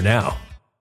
now.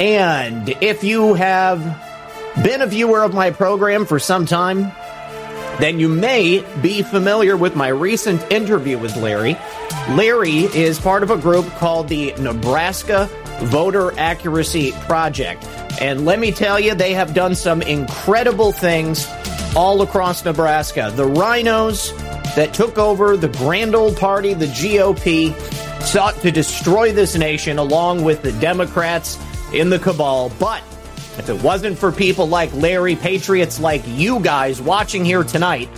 And if you have been a viewer of my program for some time, then you may be familiar with my recent interview with Larry. Larry is part of a group called the Nebraska Voter Accuracy Project. And let me tell you, they have done some incredible things all across Nebraska. The rhinos that took over the grand old party, the GOP, sought to destroy this nation along with the Democrats in the cabal. But if it wasn't for people like Larry, patriots like you guys watching here tonight,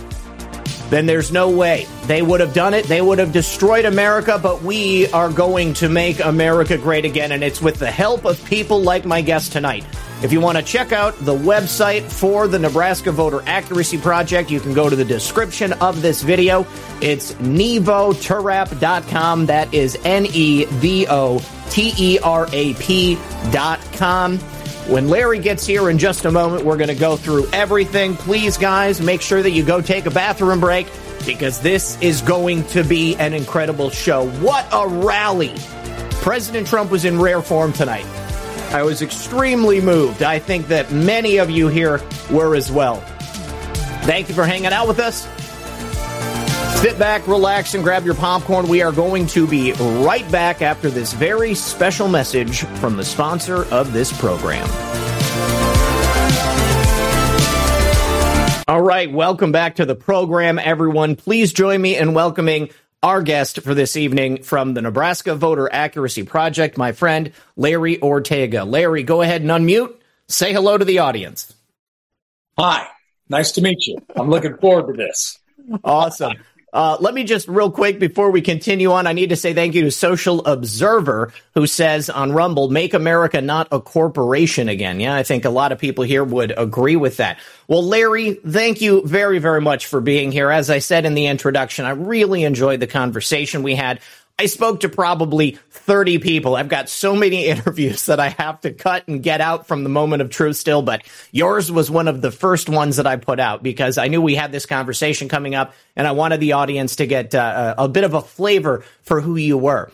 then there's no way they would have done it. They would have destroyed America, but we are going to make America great again, and it's with the help of people like my guest tonight. If you want to check out the website for the Nebraska Voter Accuracy Project, you can go to the description of this video. It's nevoterap.com. That is nevoterap.com. When Larry gets here in just a moment, we're going to go through everything. Please, guys, make sure that you go take a bathroom break, because this is going to be an incredible show. What a rally. President Trump was in rare form tonight. I was extremely moved. I think that many of you here were as well. Thank you for hanging out with us. Sit back, relax, and grab your popcorn. We are going to be right back after this very special message from the sponsor of this program. All right, welcome back to the program, everyone. Please join me in welcoming our guest for this evening from the Nebraska Voter Accuracy Project, my friend Larry Ortega. Larry, go ahead and unmute. Say hello to the audience. Hi, nice to meet you. I'm looking forward to this. Awesome. Let me just real quick before we continue on, I need to say thank you to Social Observer, who says on Rumble, make America not a corporation again. Yeah, I think a lot of people here would agree with that. Well, Larry, thank you very, very much for being here. As I said in the introduction, I really enjoyed the conversation we had. I spoke to probably 30 people. I've got so many interviews that I have to cut and get out from the moment of truth still, but yours was one of the first ones that I put out because I knew we had this conversation coming up, and I wanted the audience to get a bit of a flavor for who you were.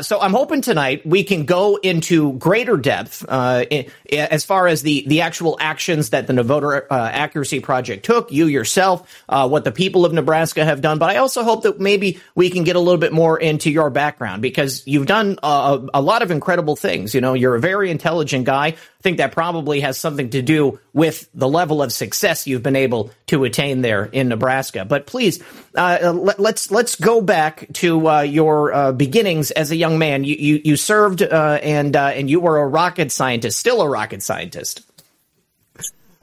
So I'm hoping tonight we can go into greater depth as far as the actual actions that the Voter Accuracy Project took, you yourself, what the people of Nebraska have done. But I also hope that maybe we can get a little bit more into your background, because you've done a lot of incredible things. You know, you're a very intelligent guy. I think that probably has something to do with the level of success you've been able to attain there in Nebraska. But please, let's go back to your beginnings as a young man. You served and you were a rocket scientist, still a rocket scientist.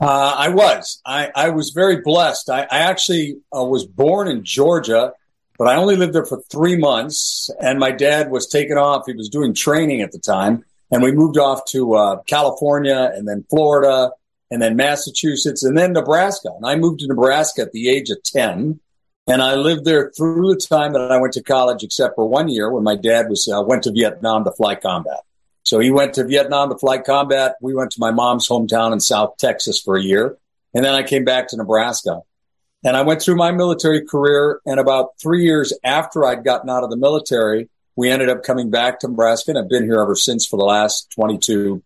I was. I was very blessed. I actually was born in Georgia, but I only lived there for 3 months, and my dad was taken off. He was doing training at the time, and we moved off to California and then Florida and then Massachusetts and then Nebraska. And I moved to Nebraska at the age of 10. And I lived there through the time that I went to college, except for 1 year when my dad was went to Vietnam to fly combat. So he went to Vietnam to fly combat. We went to my mom's hometown in South Texas for a year. And then I came back to Nebraska. And I went through my military career. And about 3 years after I'd gotten out of the military, we ended up coming back to Nebraska. And I've been here ever since for the last 24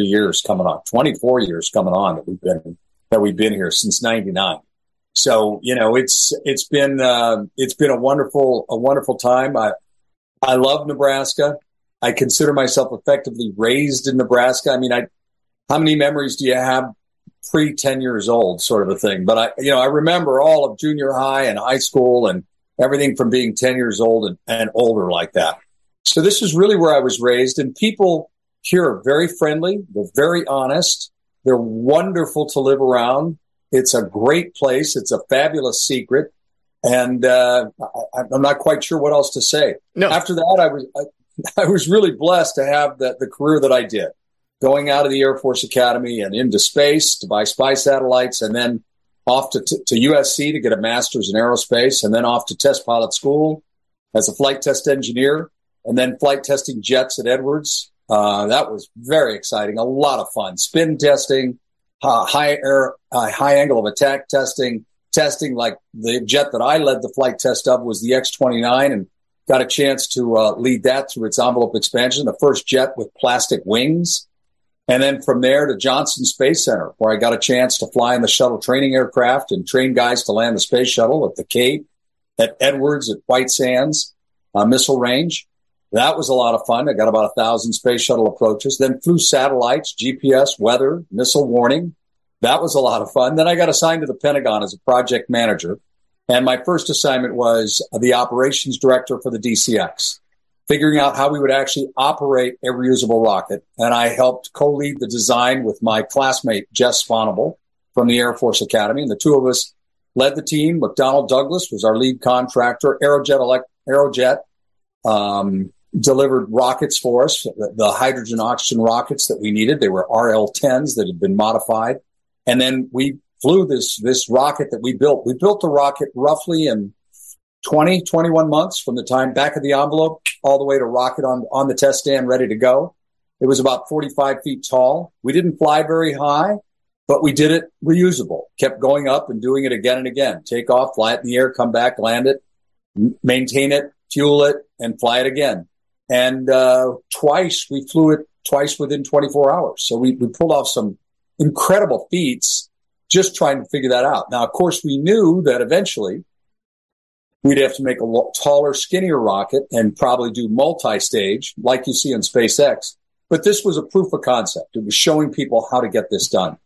years coming on that we've been here since 99. So, you know, it's been a wonderful time. I love Nebraska. I consider myself effectively raised in Nebraska. I mean, how many memories do you have pre 10 years old, sort of a thing? But I remember all of junior high and high school and everything from being 10 years old and older like that. So this is really where I was raised, and people here are very friendly. They're very honest. They're wonderful to live around. It's a great place. It's a fabulous secret. And I'm not quite sure what else to say. No. After that, I was I was really blessed to have the career that I did, going out of the Air Force Academy and into space to buy spy satellites, and then off to USC to get a master's in aerospace, and then off to test pilot school as a flight test engineer, and then flight testing jets at Edwards. That was very exciting, a lot of fun. Spin testing, high angle of attack testing like the jet that I led the flight test of was the X-29, and got a chance to lead that through its envelope expansion, the first jet with plastic wings. And then from there to Johnson Space Center, where I got a chance to fly in the shuttle training aircraft and train guys to land the space shuttle at the Cape, at Edwards, at White Sands, missile range. That was a lot of fun. I got about 1,000 space shuttle approaches, then flew satellites, GPS, weather, missile warning. That was a lot of fun. Then I got assigned to the Pentagon as a project manager. And my first assignment was the operations director for the DCX, figuring out how we would actually operate a reusable rocket. And I helped co-lead the design with my classmate, Jess Sponable, from the Air Force Academy. And the two of us led the team. McDonnell Douglas was our lead contractor. Aerojet delivered rockets for us, the hydrogen-oxygen rockets that we needed. They were RL-10s that had been modified. And then we flew this rocket that we built. We built the rocket roughly in 21 months from the time back of the envelope all the way to rocket on the test stand ready to go. It was about 45 feet tall. We didn't fly very high, but we did it reusable, kept going up and doing it again and again. Take off, fly it in the air, come back, land it, maintain it, fuel it, and fly it again. And we flew it twice within 24 hours. So we pulled off some incredible feats just trying to figure that out. Now, of course, we knew that eventually we'd have to make a taller, skinnier rocket and probably do multi-stage like you see in SpaceX. But this was a proof of concept. It was showing people how to get this done.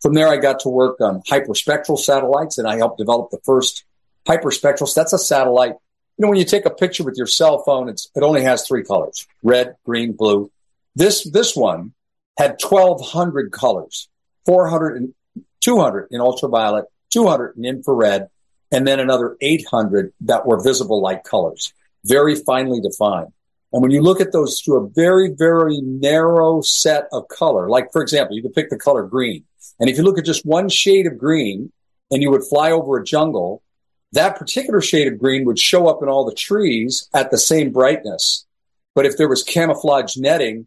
From there, I got to work on hyperspectral satellites, and I helped develop the first hyperspectral. That's a satellite. You know, when you take a picture with your cell phone, it only has three colors, red, green, blue. This one had 1,200 colors, 200 in ultraviolet, 200 in infrared, and then another 800 that were visible light colors, very finely defined. And when you look at those through a very, very narrow set of color, like, for example, you could pick the color green. And if you look at just one shade of green and you would fly over a jungle, that particular shade of green would show up in all the trees at the same brightness. But if there was camouflage netting,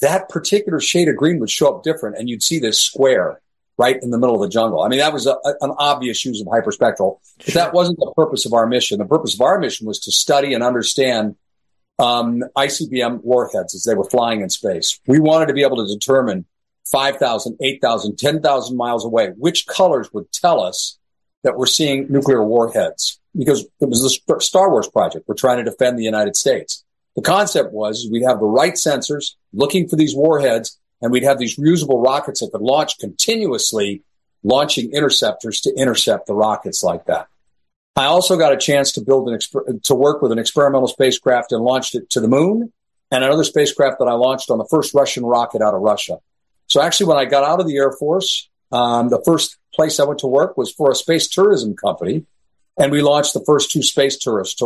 that particular shade of green would show up different, and you'd see this square right in the middle of the jungle. I mean, that was an obvious use of hyperspectral, but sure, that wasn't the purpose of our mission. The purpose of our mission was to study and understand ICBM warheads as they were flying in space. We wanted to be able to determine 5,000, 8,000, 10,000 miles away which colors would tell us that we're seeing nuclear warheads, because it was the Star Wars project. We're trying to defend the United States. The concept was we'd have the right sensors looking for these warheads, and we'd have these reusable rockets that could launch continuously, launching interceptors to intercept the rockets like that. I also got a chance to build to work with an experimental spacecraft and launched it to the moon, and another spacecraft that I launched on the first Russian rocket out of Russia. So actually, when I got out of the Air Force, the first place I went to work was for a space tourism company, and we launched the first two space tourists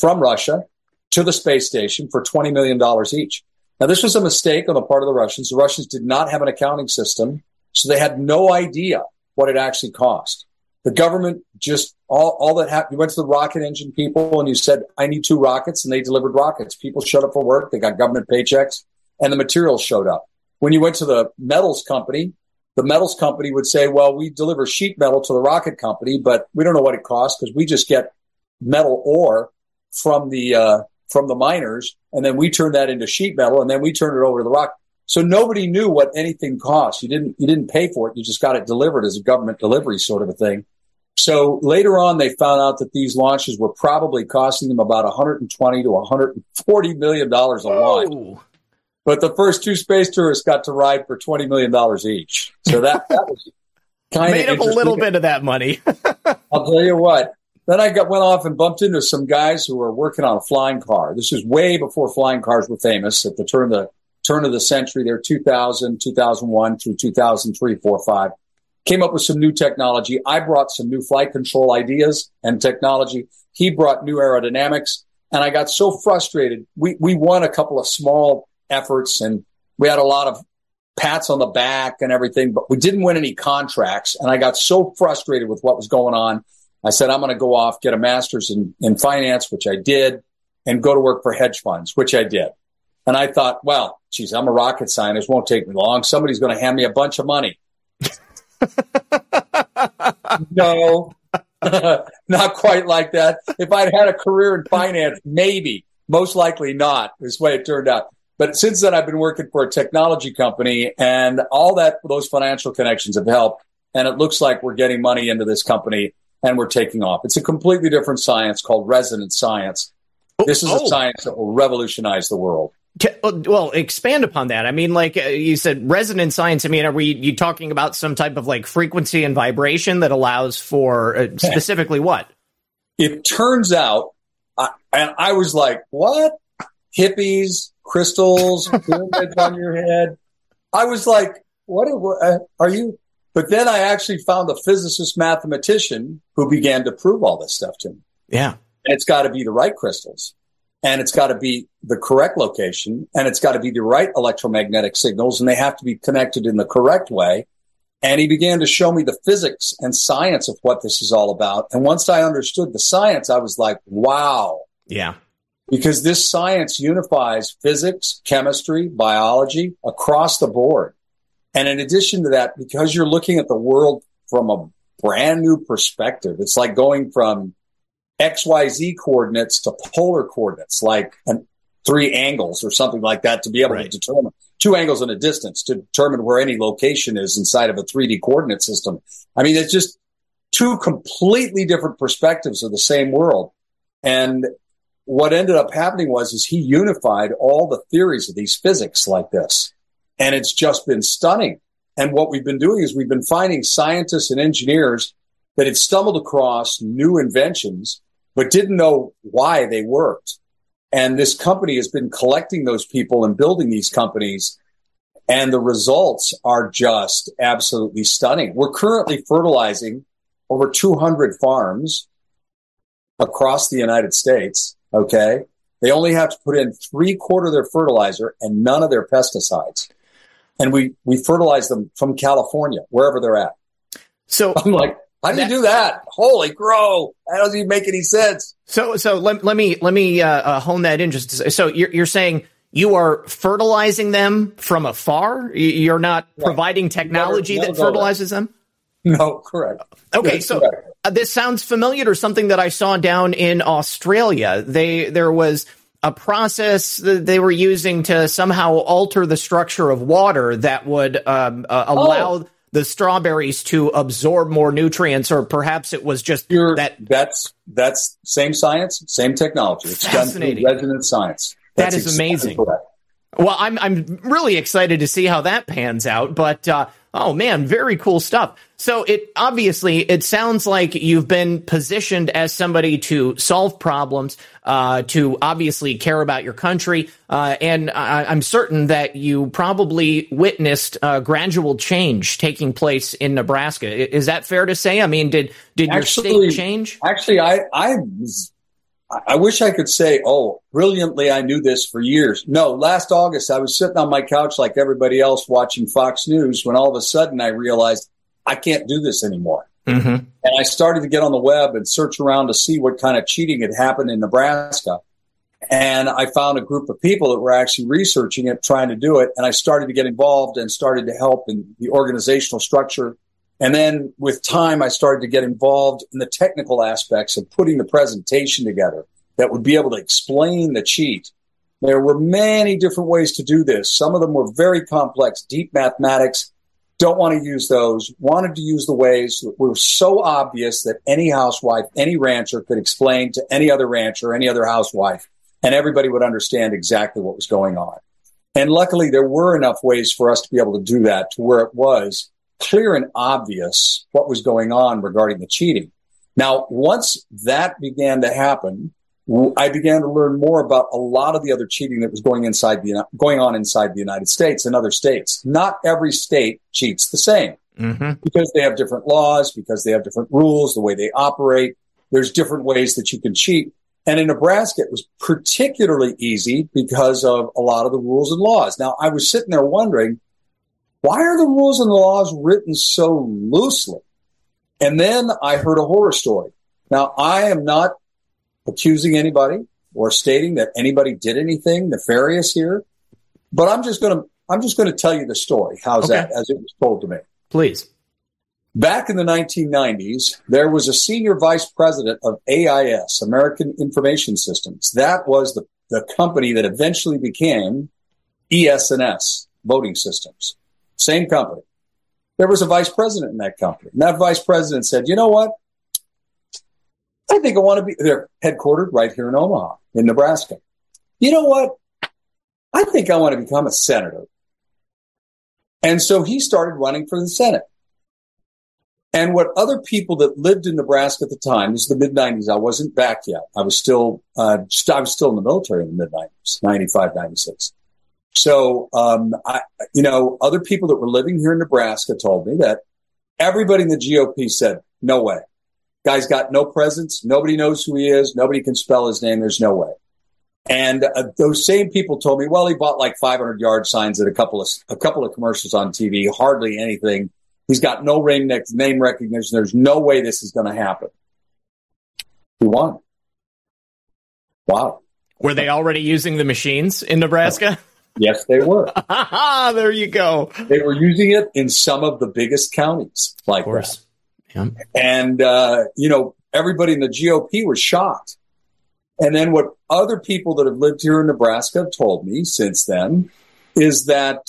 from Russia to the space station for $20 million each. Now, this was a mistake on the part of the Russians. The Russians did not have an accounting system, so they had no idea what it actually cost. The government just, all that happened, you went to the rocket engine people and you said, I need two rockets, and they delivered rockets. People showed up for work, they got government paychecks, and the materials showed up. When you went to the metals company would say, well, we deliver sheet metal to the rocket company, but we don't know what it costs because we just get metal ore from the miners, and then we turn that into sheet metal, and then we turn it over to the rock. So nobody knew what anything cost. You didn't pay for it. You just got it delivered as a government delivery sort of a thing. So later on, they found out that these launches were probably costing them about $120 to $140 million a launch. Oh. But the first two space tourists got to ride for $20 million each. So that was kind of made up a little bit of that money. I'll tell you what. Then I went off and bumped into some guys who were working on a flying car. This was way before flying cars were famous at the turn of the century. There, 2000, 2001 through 2003, 4, 5. Came up with some new technology. I brought some new flight control ideas and technology. He brought new aerodynamics. And I got so frustrated. We won a couple of small efforts, and we had a lot of pats on the back and everything, but we didn't win any contracts. And I got so frustrated with what was going on. I said, I'm going to go off, get a master's in finance, which I did, and go to work for hedge funds, which I did. And I thought, well, geez, I'm a rocket scientist. It won't take me long. Somebody's going to hand me a bunch of money. No, not quite like that. If I'd had a career in finance, maybe, most likely not, is the way it turned out. But since then, I've been working for a technology company, and all that, those financial connections have helped. And it looks like we're getting money into this company and we're taking off. It's a completely different science called resonant science. This is a science that will revolutionize the world. Well, expand upon that. I mean, like you said, resonant science. I mean, are you talking about some type of like frequency and vibration that allows for specifically what? It turns out, I was like, what? Hippies, crystals, pyramids on your head. I was like, what are you? But then I actually found a physicist mathematician who began to prove all this stuff to me. Yeah. And it's got to be the right crystals. And it's got to be the correct location, and it's got to be the right electromagnetic signals, and they have to be connected in the correct way. And he began to show me the physics and science of what this is all about. And once I understood the science, I was like, wow. Yeah. Because this science unifies physics, chemistry, biology across the board. And in addition to that, because you're looking at the world from a brand new perspective, it's like going from XYZ coordinates to polar coordinates, like three angles or something like that, to be able to determine two angles and a distance to determine where any location is inside of a 3D coordinate system. I mean, it's just two completely different perspectives of the same world. And what ended up happening was he unified all the theories of these physics like this. And it's just been stunning. And what we've been doing is we've been finding scientists and engineers that had stumbled across new inventions, but didn't know why they worked. And this company has been collecting those people and building these companies. And the results are just absolutely stunning. We're currently fertilizing over 200 farms across the United States. Okay. They only have to put in 3/4 of their fertilizer and none of their pesticides. And we fertilize them from California, wherever they're at. So I'm like, how do you do that? Holy crow! That doesn't even make any sense. So let me hone that in just to say. So you're saying you are fertilizing them from afar. You're not providing technology that fertilizes them. No, correct. Okay, so correct. This sounds familiar to something that I saw down in Australia. There was a process that they were using to somehow alter the structure of water that would allow the strawberries to absorb more nutrients, or perhaps it was just that. That's same science, same technology. It's done through resonant science. That is amazing. Correct. Well, I'm really excited to see how that pans out, but oh man, very cool stuff. So it sounds like you've been positioned as somebody to solve problems, to obviously care about your country, and I'm certain that you probably witnessed gradual change taking place in Nebraska. Is that fair to say? I mean, did your state change? Actually, I wish I could say, oh, brilliantly, I knew this for years. No, last August, I was sitting on my couch like everybody else watching Fox News when all of a sudden I realized I can't do this anymore. Mm-hmm. And I started to get on the web and search around to see what kind of cheating had happened in Nebraska. And I found a group of people that were actually researching it, trying to do it. And I started to get involved and started to help in the organizational structure. And then with time, I started to get involved in the technical aspects of putting the presentation together that would be able to explain the cheat. There were many different ways to do this. Some of them were very complex, deep mathematics. Don't want to use those. Wanted to use the ways that were so obvious that any housewife, any rancher could explain to any other rancher, any other housewife, and everybody would understand exactly what was going on. And luckily, there were enough ways for us to be able to do that to where it was clear and obvious what was going on regarding the cheating. Now, once that began to happen, I began to learn more about a lot of the other cheating that was going on inside the United States and other states. Not every state cheats the same because they have different laws, because they have different rules, the way they operate. There's different ways that you can cheat. And in Nebraska, it was particularly easy because of a lot of the rules and laws. Now, I was sitting there wondering, why are the rules and the laws written so loosely? And then I heard a horror story. Now, I am not accusing anybody or stating that anybody did anything nefarious here, but I'm just going to tell you the story. How's that, as it was told to me? Please. Back in the 1990s, there was a senior vice president of AIS, American Information Systems. That was the company that eventually became ES&S, Voting Systems. Same company. There was a vice president in that company. And that vice president said, you know what? I think I want to be, they're headquartered right here in Omaha, in Nebraska. You know what? I think I want to become a senator. And so he started running for the Senate. And what other people that lived in Nebraska at the time, this is the mid-90s, I wasn't back yet. I was still I was still in the military in the mid-90s, 95, 96. So, other people that were living here in Nebraska told me that everybody in the GOP said, no way. Guy's got no presence. Nobody knows who he is. Nobody can spell his name. There's no way. And those same people told me, well, he bought like 500 yard signs at a couple of commercials on TV, hardly anything. He's got no name recognition. There's no way this is going to happen. He won. Wow. Were they already using the machines in Nebraska? Yes, they were. There you go. They were using it in some of the biggest counties like that. Yeah. And, everybody in the GOP was shocked. And then what other people that have lived here in Nebraska have told me since then is that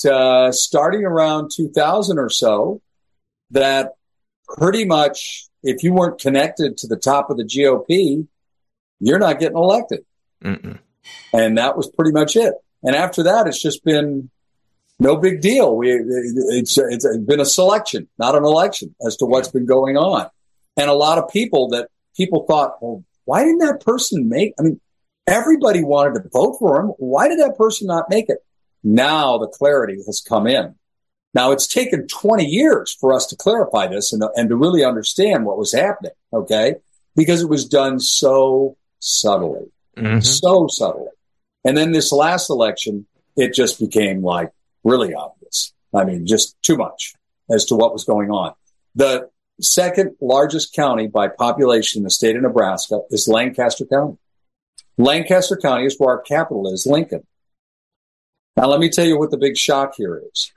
starting around 2000 or so, that pretty much if you weren't connected to the top of the GOP, you're not getting elected. Mm-mm. And that was pretty much it. And after that, it's just been no big deal. It's been a selection, not an election, as to what's been going on. And a lot of people that people thought, well, why didn't that person make? I mean, everybody wanted to vote for him. Why did that person not make it? Now the clarity has come in. Now, it's taken 20 years for us to clarify this and to really understand what was happening, okay? Because it was done so subtly, so subtly. And then this last election, it just became, like, really obvious. I mean, just too much as to what was going on. The second largest county by population in the state of Nebraska is Lancaster County. Lancaster County is where our capital is, Lincoln. Now, let me tell you what the big shock here is.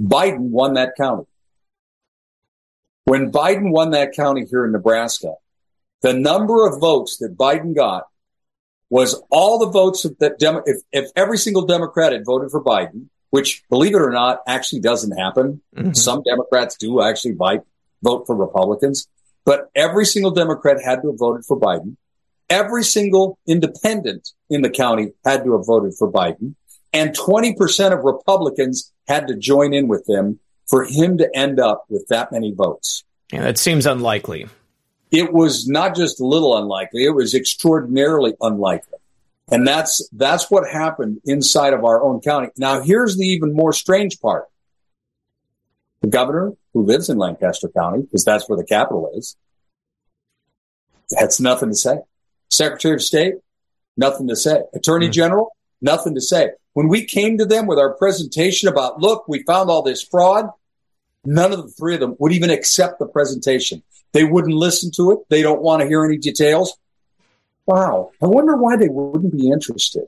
Biden won that county. When Biden won that county here in Nebraska, the number of votes that Biden got was all the votes that if every single Democrat had voted for Biden, which, believe it or not, actually doesn't happen. Mm-hmm. Some Democrats do actually vote for Republicans, but every single Democrat had to have voted for Biden. Every single independent in the county had to have voted for Biden. And 20% of Republicans had to join in with them for him to end up with that many votes. Yeah, that seems unlikely. It was not just a little unlikely. It was extraordinarily unlikely. And that's what happened inside of our own county. Now, here's the even more strange part. The governor, who lives in Lancaster County, because that's where the capital is, that's nothing to say. Secretary of State, nothing to say. Attorney General, nothing to say. When we came to them with our presentation about, look, we found all this fraud, none of the three of them would even accept the presentation. They wouldn't listen to it. They don't want to hear any details. Wow. I wonder why they wouldn't be interested.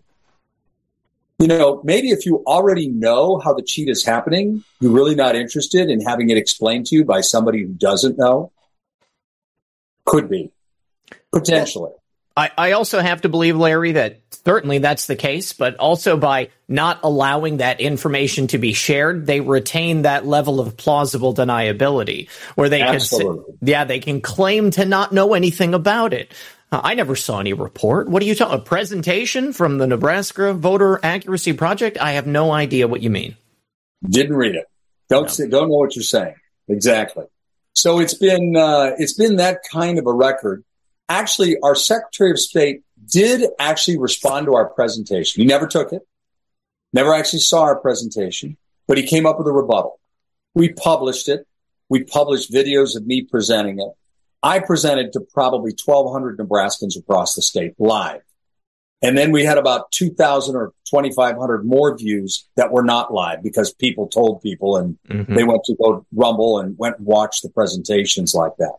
You know, maybe if you already know how the cheat is happening, you're really not interested in having it explained to you by somebody who doesn't know. Could be. Potentially. I also have to believe, Larry, that certainly that's the case, but also by not allowing that information to be shared, they retain that level of plausible deniability where they can claim to not know anything about it. I never saw any report. What are you talking? A presentation from the Nebraska Voter Accuracy Project? I have no idea what you mean. Didn't read it. Don't know what you're saying. Exactly. So it's been that kind of a record. Actually, our Secretary of State did actually respond to our presentation. He never took it, never actually saw our presentation, but he came up with a rebuttal. We published it. We published videos of me presenting it. I presented to probably 1,200 Nebraskans across the state live. And then we had about 2,000 or 2,500 more views that were not live because people told people and they went to go Rumble and went and watched the presentations like that.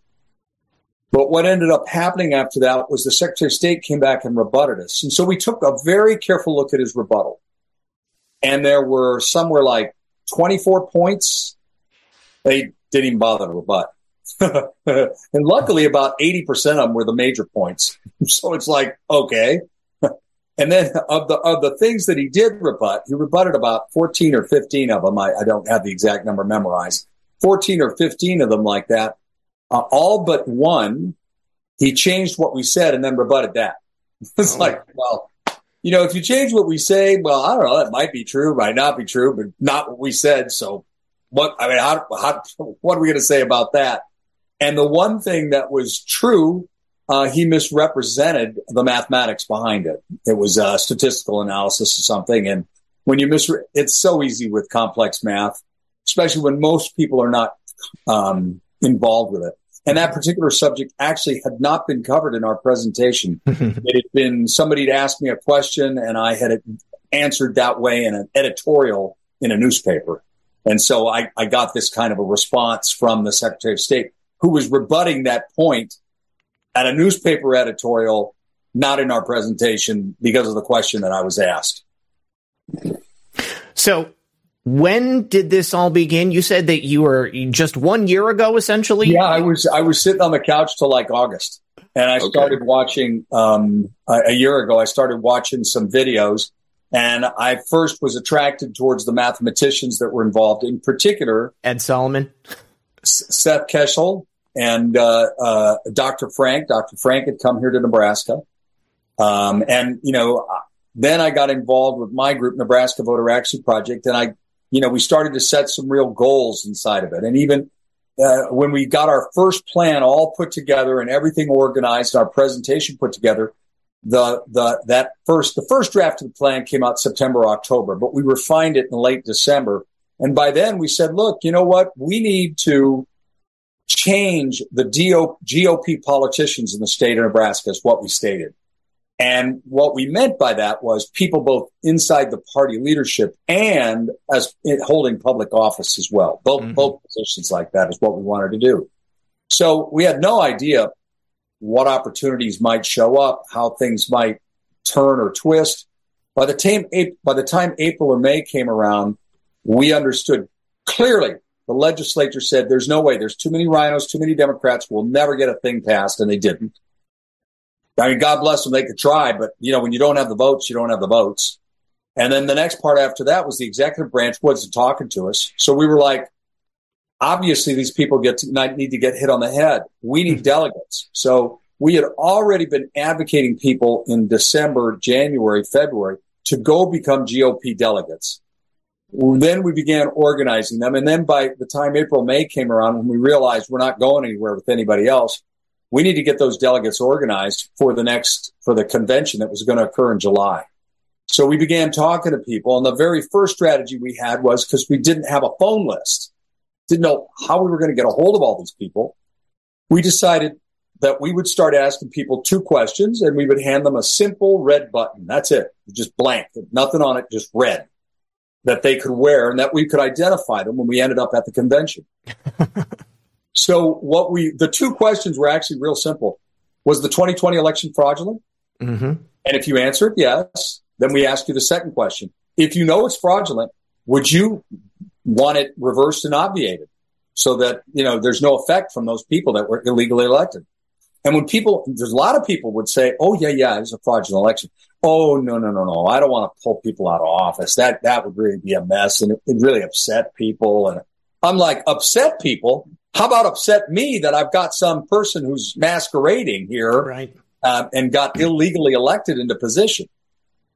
But what ended up happening after that was the Secretary of State came back and rebutted us. And so we took a very careful look at his rebuttal. And there were somewhere like 24 points. They didn't even bother to rebut. And luckily, about 80% of them were the major points. So it's like, okay. And then of the things that he did rebut, he rebutted about 14 or 15 of them. I don't have the exact number memorized. 14 or 15 of them like that. All but one, he changed what we said and then rebutted that. It's like, well, you know, if you change what we say, well, I don't know, that might be true, might not be true, but not what we said. So what, I mean, what are we going to say about that? And the one thing that was true, he misrepresented the mathematics behind it. It was a statistical analysis or something. And when you it's so easy with complex math, especially when most people are not, involved with it. And that particular subject actually had not been covered in our presentation. It had been somebody had asked me a question, and I had it answered that way in an editorial in a newspaper. And so I got this kind of a response from the Secretary of State, who was rebutting that point at a newspaper editorial, not in our presentation, because of the question that I was asked. So when did this all begin? You said that you were just 1 year ago, essentially. Yeah, I was sitting on the couch till like August, and I started watching a year ago. I started watching some videos, and I first was attracted towards the mathematicians that were involved, in particular Ed Solomon, Seth Keschel, and Dr. Frank. Dr. Frank had come here to Nebraska, and you know, then I got involved with my group, Nebraska Voter Accuracy Project, and we started to set some real goals inside of it. And even when we got our first plan all put together and everything organized, our presentation put together, the first draft of the plan came out September, October, but we refined it in late December. And by then we said, look, you know what? We need to change the GOP politicians in the state of Nebraska is what we stated. And what we meant by that was people both inside the party leadership and as holding public office as well. Both positions like that is what we wanted to do. So we had no idea what opportunities might show up, how things might turn or twist. By the time April or May came around, we understood clearly. The legislature said there's no way. There's too many rhinos, too many Democrats. We'll never get a thing passed, and they didn't. I mean, God bless them. They could try, but, you know, when you don't have the votes, you don't have the votes. And then the next part after that was the executive branch wasn't talking to us. So we were like, obviously, these people need to get hit on the head. We need delegates. So we had already been advocating people in December, January, February to go become GOP delegates. Then we began organizing them. And then by the time April, May came around, when we realized we're not going anywhere with anybody else, we need to get those delegates organized for the convention that was going to occur in July. So we began talking to people. And the very first strategy we had was, because we didn't have a phone list, didn't know how we were going to get a hold of all these people, we decided that we would start asking people two questions, and we would hand them a simple red button. That's it. Just blank. Nothing on it, just red, that they could wear and that we could identify them when we ended up at the convention. So the two questions were actually real simple. Was the 2020 election fraudulent? And if you answered yes, then we asked you the second question. If you know it's fraudulent, would you want it reversed and obviated so that, you know, there's no effect from those people that were illegally elected? And when there's a lot of people would say, oh, yeah, it was a fraudulent election. Oh, no. I don't want to pull people out of office. That would really be a mess. And it really upset people. And I'm like, upset people? How about upset me that I've got some person who's masquerading here, right, and got illegally elected into position?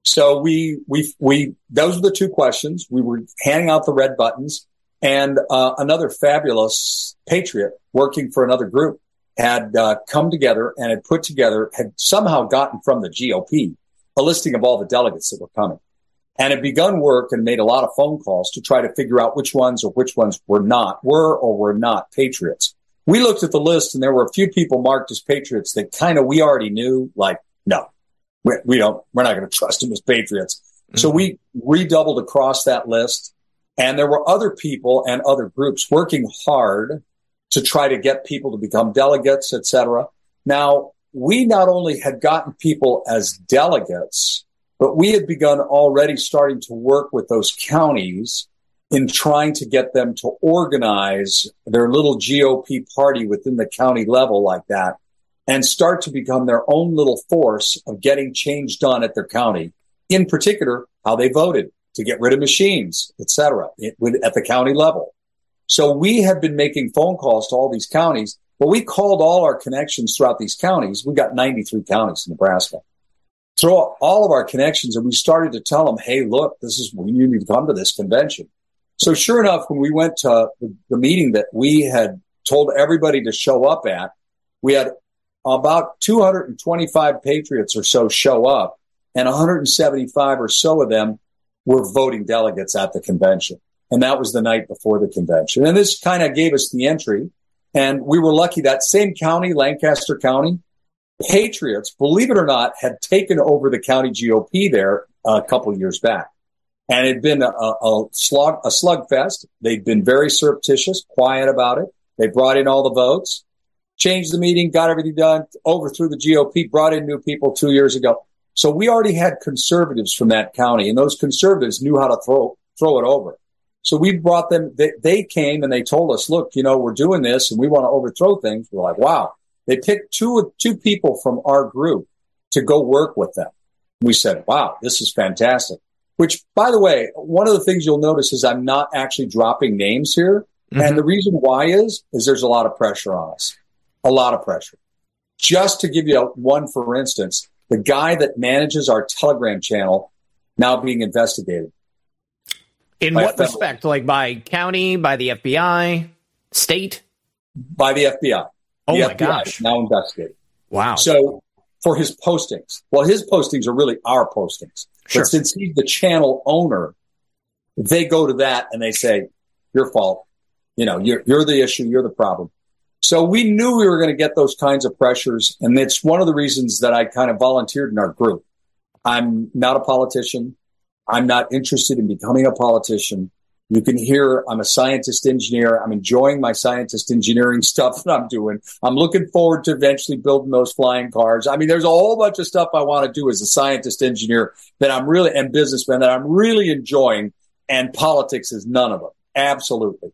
So we those were the two questions. We were handing out the red buttons, and another fabulous patriot working for another group had come together and had somehow gotten from the GOP a listing of all the delegates that were coming, and had begun work and made a lot of phone calls to try to figure out which ones were not patriots. we looked at the list, and there were a few people marked as patriots that kind of we already knew, like, no, we don't, we're not going to trust them as patriots. Mm-hmm. So we redoubled across that list, and there were other people and other groups working hard to try to get people to become delegates, et cetera. Now, we not only had gotten people as delegates, but we had begun already starting to work with those counties in trying to get them to organize their little GOP party within the county level like that and start to become their own little force of getting change done at their county, in particular, how they voted to get rid of machines, et cetera, at the county level. So we had been making phone calls to all these counties, but we called all our connections throughout these counties. We got 93 counties in Nebraska. Through all of our connections, and we started to tell them, hey, look, this is when you need to come to this convention. So sure enough, when we went to the meeting that we had told everybody to show up at, we had about 225 patriots or so show up, and 175 or so of them were voting delegates at the convention. And that was the night before the convention. And this kind of gave us the entry. And we were lucky that same county, Lancaster County, patriots, believe it or not, had taken over the county GOP there a couple of years back. And it had been a slugfest. They'd been very surreptitious, quiet about it. They brought in all the votes, changed the meeting, got everything done, overthrew the GOP, brought in new people 2 years ago. So we already had conservatives from that county, and those conservatives knew how to throw it over. So we brought them. They came and they told us, look, you know, we're doing this and we want to overthrow things. We're like, wow. They picked two people from our group to go work with them. We said, wow, this is fantastic. Which, by the way, one of the things you'll notice is I'm not actually dropping names here. Mm-hmm. And the reason why is there's a lot of pressure on us. A lot of pressure. Just to give you one, for instance, the guy that manages our Telegram channel now being investigated. In what respect? Like by county, by the FBI, state? By the FBI. Oh, my gosh. Now investigated. Wow. So for his postings. Well, his postings are really our postings. Sure. But since he's the channel owner, they go to that and they say, your fault. You know, you're the issue. You're the problem. So we knew we were going to get those kinds of pressures. And it's one of the reasons that I kind of volunteered in our group. I'm not a politician. I'm not interested in becoming a politician. You can hear I'm a scientist engineer. I'm enjoying my scientist engineering stuff that I'm doing. I'm looking forward to eventually building those flying cars. I mean, there's a whole bunch of stuff I want to do as a scientist engineer that I'm really, and businessman that I'm really enjoying. And politics is none of them. Absolutely.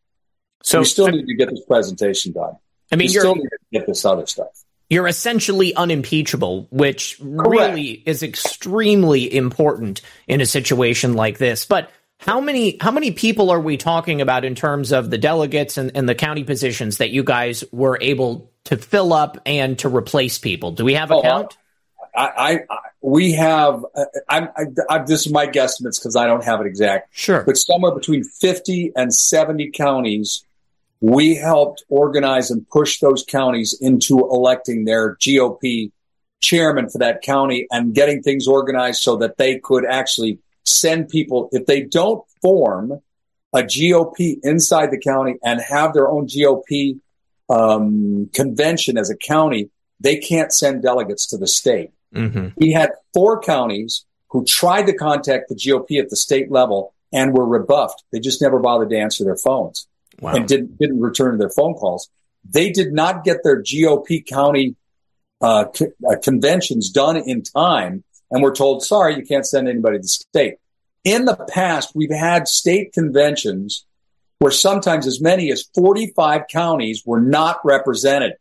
So we still need to get this presentation done. I mean, you still need to get this other stuff. You're essentially unimpeachable, which really is extremely important in a situation like this. But how many people are we talking about in terms of the delegates and the county positions that you guys were able to fill up and to replace people? Do we have a count? This is my guesstimates because I don't have it exact. Sure. But somewhere between 50 and 70 counties, we helped organize and push those counties into electing their GOP chairman for that county and getting things organized so that they could actually send people, if they don't form a GOP inside the county and have their own GOP convention as a county, they can't send delegates to the state. Mm-hmm. We had 4 counties who tried to contact the GOP at the state level and were rebuffed. They just never bothered to answer their phones. Wow. And didn't return their phone calls. They did not get their GOP county conventions done in time. And we're told, sorry, you can't send anybody to the state. In the past, we've had state conventions where sometimes as many as 45 counties were not represented.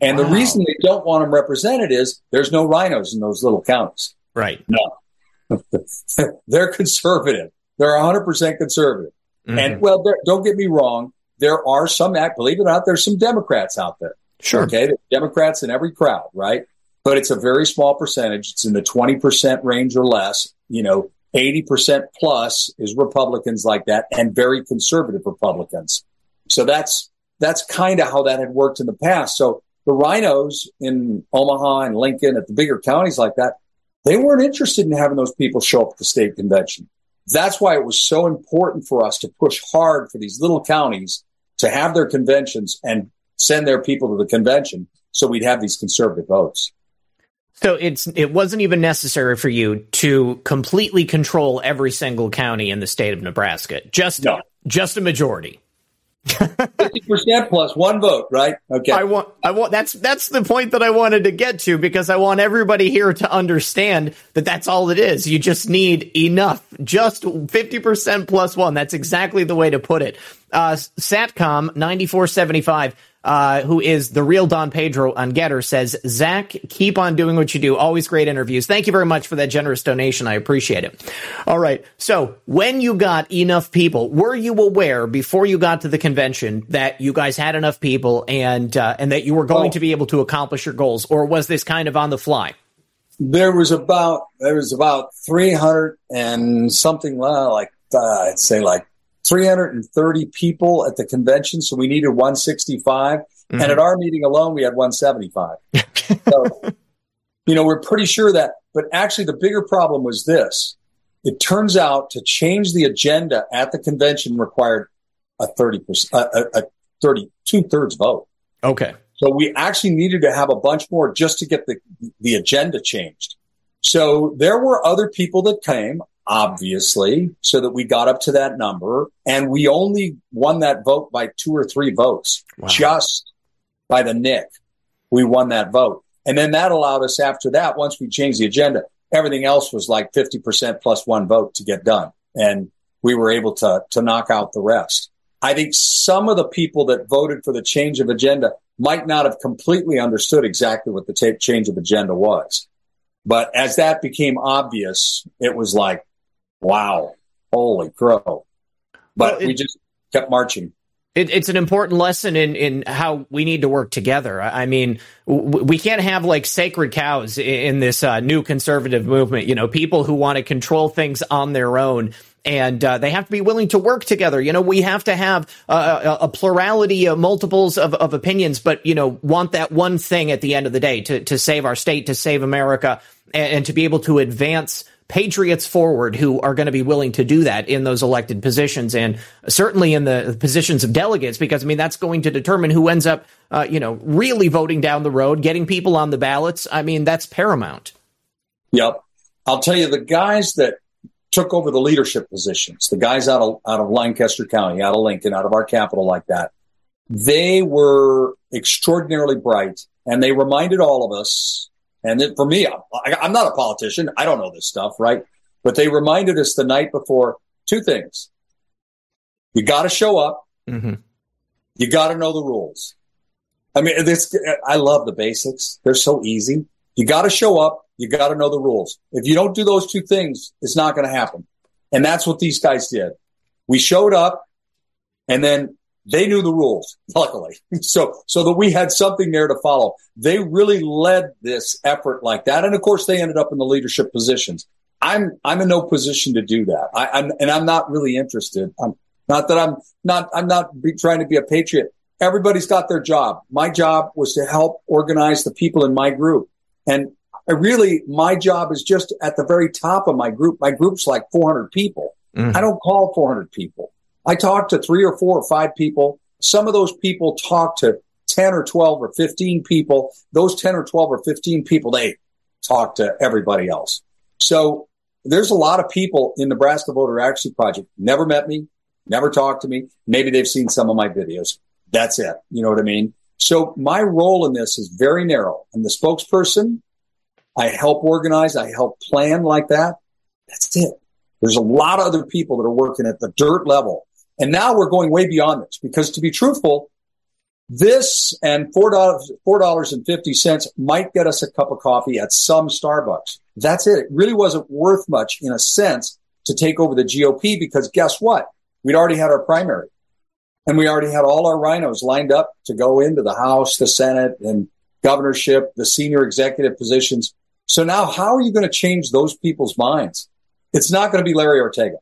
And the reason they don't want them represented is there's no rhinos in those little counties. Right. No. They're conservative. They're 100% conservative. Mm-hmm. And, well, don't get me wrong. There are some, believe it or not, there's some Democrats out there. Sure. Okay, there's Democrats in every crowd, right? But it's a very small percentage. It's in the 20% range or less. You know, 80% plus is Republicans like that, and very conservative Republicans. So that's kind of how that had worked in the past. So the rhinos in Omaha and Lincoln at the bigger counties like that, they weren't interested in having those people show up at the state convention. That's why it was so important for us to push hard for these little counties to have their conventions and send their people to the convention so we'd have these conservative votes. So it wasn't even necessary for you to completely control every single county in the state of Nebraska. Just a majority. 50% plus one vote, right? Okay. I want. That's the point that I wanted to get to, because I want everybody here to understand that that's all it is. You just need enough, just 50% plus one. That's exactly the way to put it. Satcom 9475, who is the real Don Pedro on Getter, says, Zach, keep on doing what you do. Always great interviews. Thank you very much for that generous donation. I appreciate it. All right. So when you got enough people, were you aware before you got to the convention that you guys had enough people and that you were going to be able to accomplish your goals? Or was this kind of on the fly? There was about 300 and something, I'd say 330 people at the convention, so we needed 165. Mm-hmm. And at our meeting alone, we had 175. So, we're pretty sure that. But actually, the bigger problem was this. It turns out to change the agenda at the convention required two-thirds vote. Okay. So we actually needed to have a bunch more just to get the agenda changed. So there were other people that came, obviously, so that we got up to that number, and we only won that vote by 2 or 3 votes. Wow. Just by the nick, we won that vote. And then that allowed us, after that, once we changed the agenda, everything else was 50% plus one vote to get done. And we were able to knock out the rest. I think some of the people that voted for the change of agenda might not have completely understood exactly what the change of agenda was. But as that became obvious, it was wow, holy crow. But we just kept marching. It's an important lesson in how we need to work together. I mean, we can't have sacred cows in this new conservative movement, people who want to control things on their own. And they have to be willing to work together. We have to have a plurality of multiples of opinions, but, want that one thing at the end of the day to save our state, to save America, and to be able to advance patriots forward who are going to be willing to do that in those elected positions, and certainly in the positions of delegates, because, that's going to determine who ends up, really voting down the road, getting people on the ballots. That's paramount. Yep. I'll tell you, the guys that took over the leadership positions, the guys out of Lancaster County, out of Lincoln, out of our capital they were extraordinarily bright, and they reminded all of us. And then for me, I'm not a politician. I don't know this stuff, right? But they reminded us the night before 2 things. You got to show up. Mm-hmm. You got to know the rules. I love the basics. They're so easy. You got to show up. You got to know the rules. If you don't do those 2 things, it's not going to happen. And that's what these guys did. We showed up, and then they knew the rules, luckily, so that we had something there to follow. They really led this effort like that. And, of course, they ended up in the leadership positions. I'm in no position to do that. I'm not really interested. I'm not trying to be a patriot. Everybody's got their job. My job was to help organize the people in my group. And my job is just at the very top of my group. My group's 400 people. Mm. I don't call 400 people. I talk to 3 or 4 or 5 people. Some of those people talk to 10 or 12 or 15 people. Those 10 or 12 or 15 people, they talk to everybody else. So there's a lot of people in Nebraska Voter Accuracy Project never met me, never talked to me. Maybe they've seen some of my videos. That's it. You know what I mean? So my role in this is very narrow. I'm the spokesperson. I help organize. I help plan like that. That's it. There's a lot of other people that are working at the dirt level. And now we're going way beyond this, because to be truthful, this and $4.50 might get us a cup of coffee at some Starbucks. That's it. It really wasn't worth much, in a sense, to take over the GOP, because guess what? We'd already had our primary, and we already had all our rhinos lined up to go into the House, the Senate, and governorship, the senior executive positions. So now how are you going to change those people's minds? It's not going to be Larry Ortega.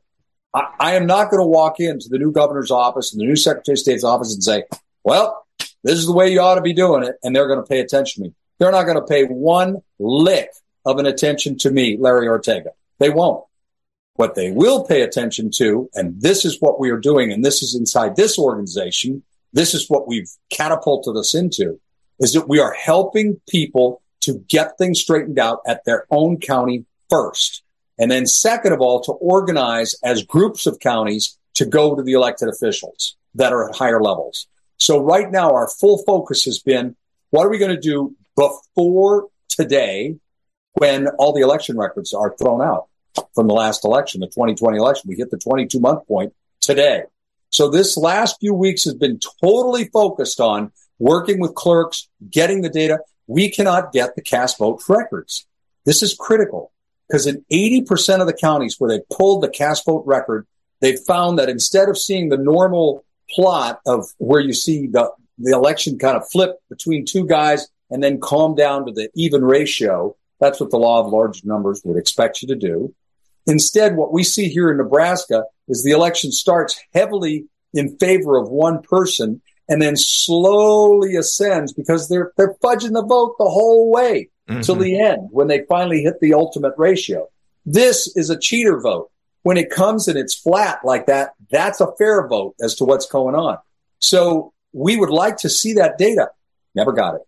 I am not going to walk into the new governor's office and the new secretary of state's office and say, well, this is the way you ought to be doing it, and they're going to pay attention to me. They're not going to pay one lick of an attention to me, Larry Ortega. They won't. What they will pay attention to, and this is what we are doing, and this is inside this organization, this is what we've catapulted us into, is that we are helping people to get things straightened out at their own county first. And then second of all, to organize as groups of counties to go to the elected officials that are at higher levels. So right now, our full focus has been, what are we going to do before today when all the election records are thrown out from the last election, the 2020 election? We hit the 22-month point today. So this last few weeks has been totally focused on working with clerks, getting the data. We cannot get the cast vote records. This is critical because in 80% of the counties where they pulled the cast vote record, they found that instead of seeing the normal plot of where you see the election kind of flip between two guys and then calm down to the even ratio, that's what the law of large numbers would expect you to do. Instead, what we see here in Nebraska is the election starts heavily in favor of one person and then slowly ascends because they're fudging the vote the whole way till the end when they finally hit the ultimate ratio. This is a cheater vote. When it comes and it's flat like that, that's a fair vote as to what's going on. So we would like to see that data. Never got it.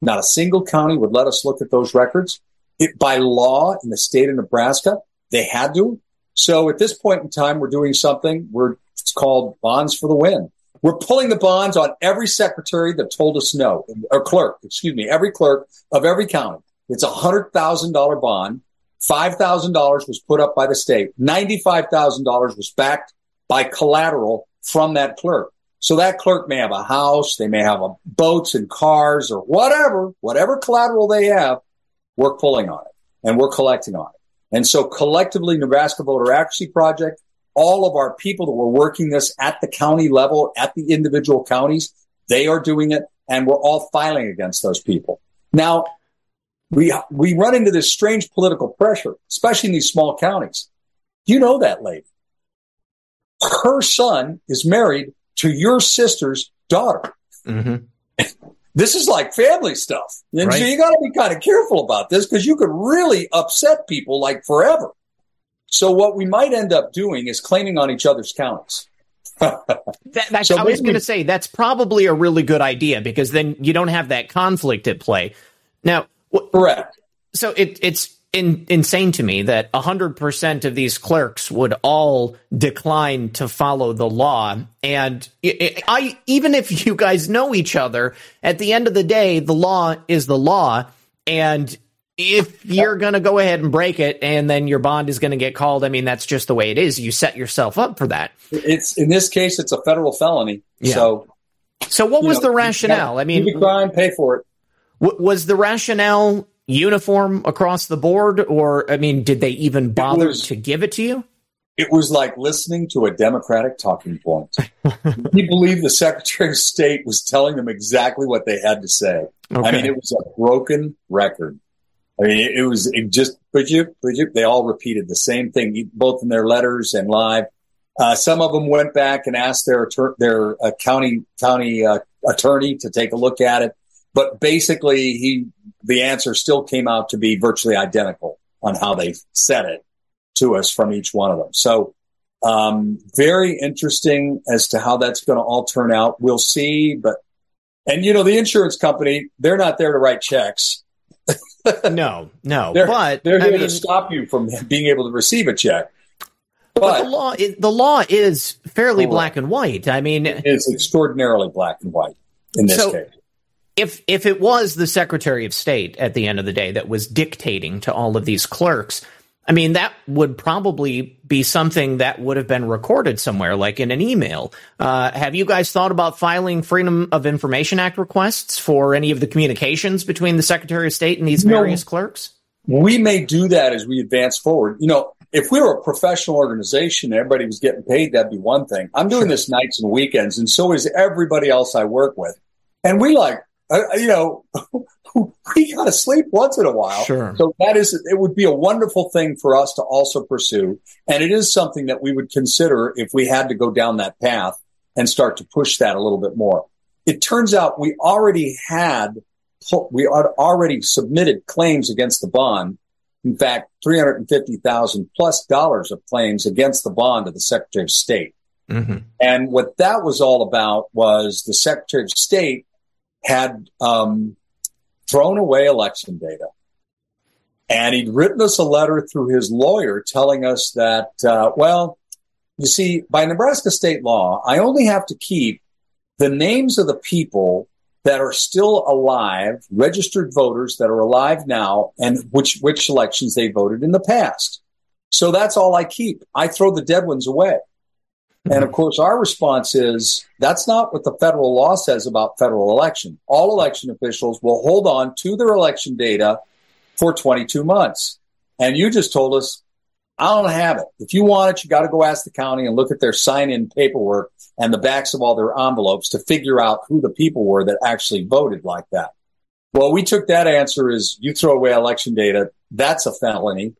Not a single county would let us look at those records. It, by law in the state of Nebraska, they had to. So at this point in time, we're doing something. It's called Bonds for the Win. We're pulling the bonds on every secretary that told us no, or clerk, every clerk of every county. It's a $100,000 bond. $5,000 was put up by the state. $95,000 was backed by collateral from that clerk. So that clerk may have a house, they may have boats and cars or whatever collateral they have, we're pulling on it and we're collecting on it. And so collectively, Nebraska Voter Accuracy Project, all of our people that were working this at the county level, at the individual counties, they are doing it and we're all filing against those people. Now, we run into this strange political pressure, especially in these small counties. You know that lady. Her son is married to your sister's daughter. Mm-hmm. This is like family stuff. And right. So you got to be kind of careful about this because you could really upset people like forever. So what we might end up doing is claiming on each other's counties. I was going to say, that's probably a really good idea because then you don't have that conflict at play. Now, correct. So it's insane to me that 100% of these clerks would all decline to follow the law. And even if you guys know each other, at the end of the day, the law is the law. And if you're going to go ahead and break it and then your bond is going to get called, I mean, that's just the way it is. You set yourself up for that. In this case, it's a federal felony. Yeah. So what was the rationale? I mean, you crime, pay for it. Was the rationale uniform across the board, or, I mean, did they even bother to give it to you? It was like listening to a Democratic talking point. We believe the Secretary of State was telling them exactly what they had to say. Okay. I mean, it was a broken record. I mean, they all repeated the same thing, both in their letters and live. Some of them went back and asked their county attorney to take a look at it. But basically, the answer still came out to be virtually identical on how they said it to us from each one of them. So very interesting as to how that's going to all turn out. We'll see. But the insurance company, they're not there to write checks. No. They're here to stop you from being able to receive a check. But the law is fairly black and white. I mean, it is extraordinarily black and white in this case. If it was the Secretary of State at the end of the day that was dictating to all of these clerks, I mean, that would probably be something that would have been recorded somewhere, like in an email. Have you guys thought about filing Freedom of Information Act requests for any of the communications between the Secretary of State and these various clerks? We may do that as we advance forward. If we were a professional organization, everybody was getting paid, that'd be one thing. I'm doing this nights and weekends, and so is everybody else I work with. And we we got to sleep once in a while. Sure. So it would be a wonderful thing for us to also pursue. And it is something that we would consider if we had to go down that path and start to push that a little bit more. It turns out we had already submitted claims against the bond. In fact, $350,000 plus of claims against the bond of the Secretary of State. Mm-hmm. And what that was all about was the Secretary of State had thrown away election data. And he'd written us a letter through his lawyer telling us that, well, you see, by Nebraska state law, I only have to keep the names of the people that are still alive, registered voters that are alive now, and which elections they voted in the past. So that's all I keep. I throw the dead ones away. And, of course, our response is that's not what the federal law says about federal election. All election officials will hold on to their election data for 22 months. And you just told us, I don't have it. If you want it, you got to go ask the county and look at their sign-in paperwork and the backs of all their envelopes to figure out who the people were that actually voted like that. Well, we took that answer as you throw away election data, that's a felony.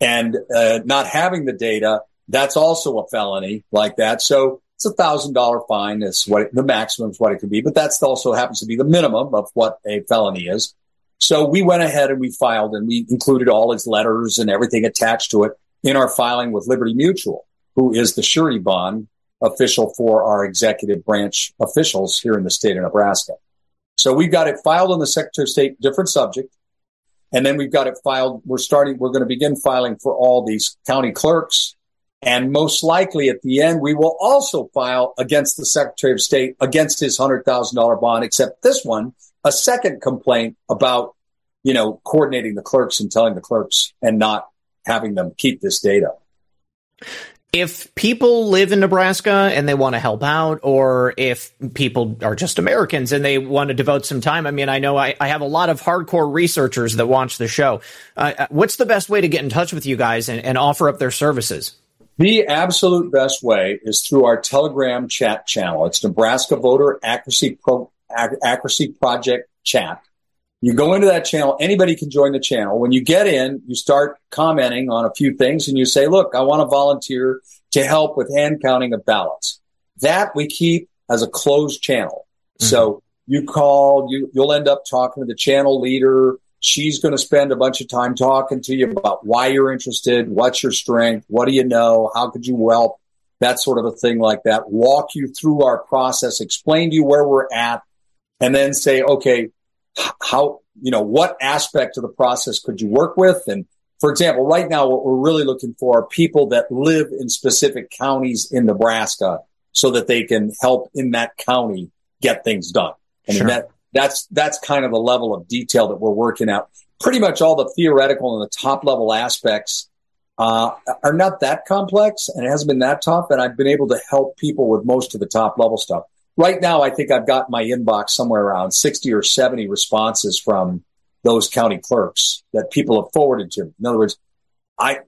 And not having the data, that's also a felony like that. So it's a $1,000 fine. That's what the maximum is what it could be. But that's also happens to be the minimum of what a felony is. So we went ahead and we filed, and we included all his letters and everything attached to it in our filing with Liberty Mutual, who is the surety bond official for our executive branch officials here in the state of Nebraska. So we've got it filed on the Secretary of State, different subject. And then we've got it filed. We're going to begin filing for all these county clerks. And most likely at the end, we will also file against the Secretary of State, against his $100,000 bond, except this one, a second complaint about, coordinating the clerks and telling the clerks and not having them keep this data. If people live in Nebraska and they want to help out, or if people are just Americans and they want to devote some time, I know I have a lot of hardcore researchers that watch the show. What's the best way to get in touch with you guys and offer up their services? The absolute best way is through our Telegram chat channel. It's Nebraska Voter Accuracy Project chat. You go into that channel, anybody can join the channel. When you get in, you start commenting on a few things and you say, look, I want to volunteer to help with hand counting of ballots. That we keep as a closed channel. Mm-hmm. So you call, you'll end up talking to the channel leader. She's going to spend a bunch of time talking to you about why you're interested, what's your strength, what do you know, how could you help, that sort of a thing like that. Walk you through our process, explain to you where we're at, and then say, okay, how, what aspect of the process could you work with? And for example, right now, what we're really looking for are people that live in specific counties in Nebraska so that they can help in that county get things done. And sure. That's kind of the level of detail that we're working out. Pretty much all the theoretical and the top level aspects are not that complex, and it hasn't been that tough. And I've been able to help people with most of the top level stuff. Right now, I think I've got my inbox somewhere around 60 or 70 responses from those county clerks that people have forwarded to me. In other words, I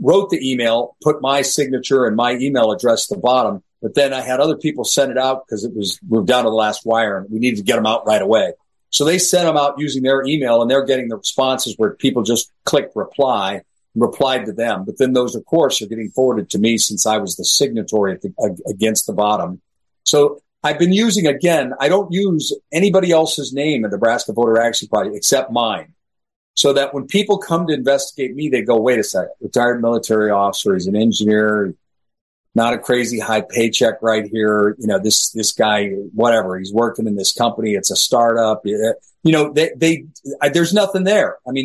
wrote the email, put my signature and my email address at the bottom, but then I had other people send it out because we were down to the last wire and we needed to get them out right away. So they sent them out using their email, and they're getting the responses where people just clicked reply and replied to them. But then those, of course, are getting forwarded to me since I was the signatory against the bottom. So I've been using, again, I don't use anybody else's name in Nebraska Voter Action Project except mine. So that when people come to investigate me, they go, wait a second, retired military officer, he's an engineer, not a crazy high paycheck right here. This guy, whatever, he's working in this company. It's a startup. There's nothing there. I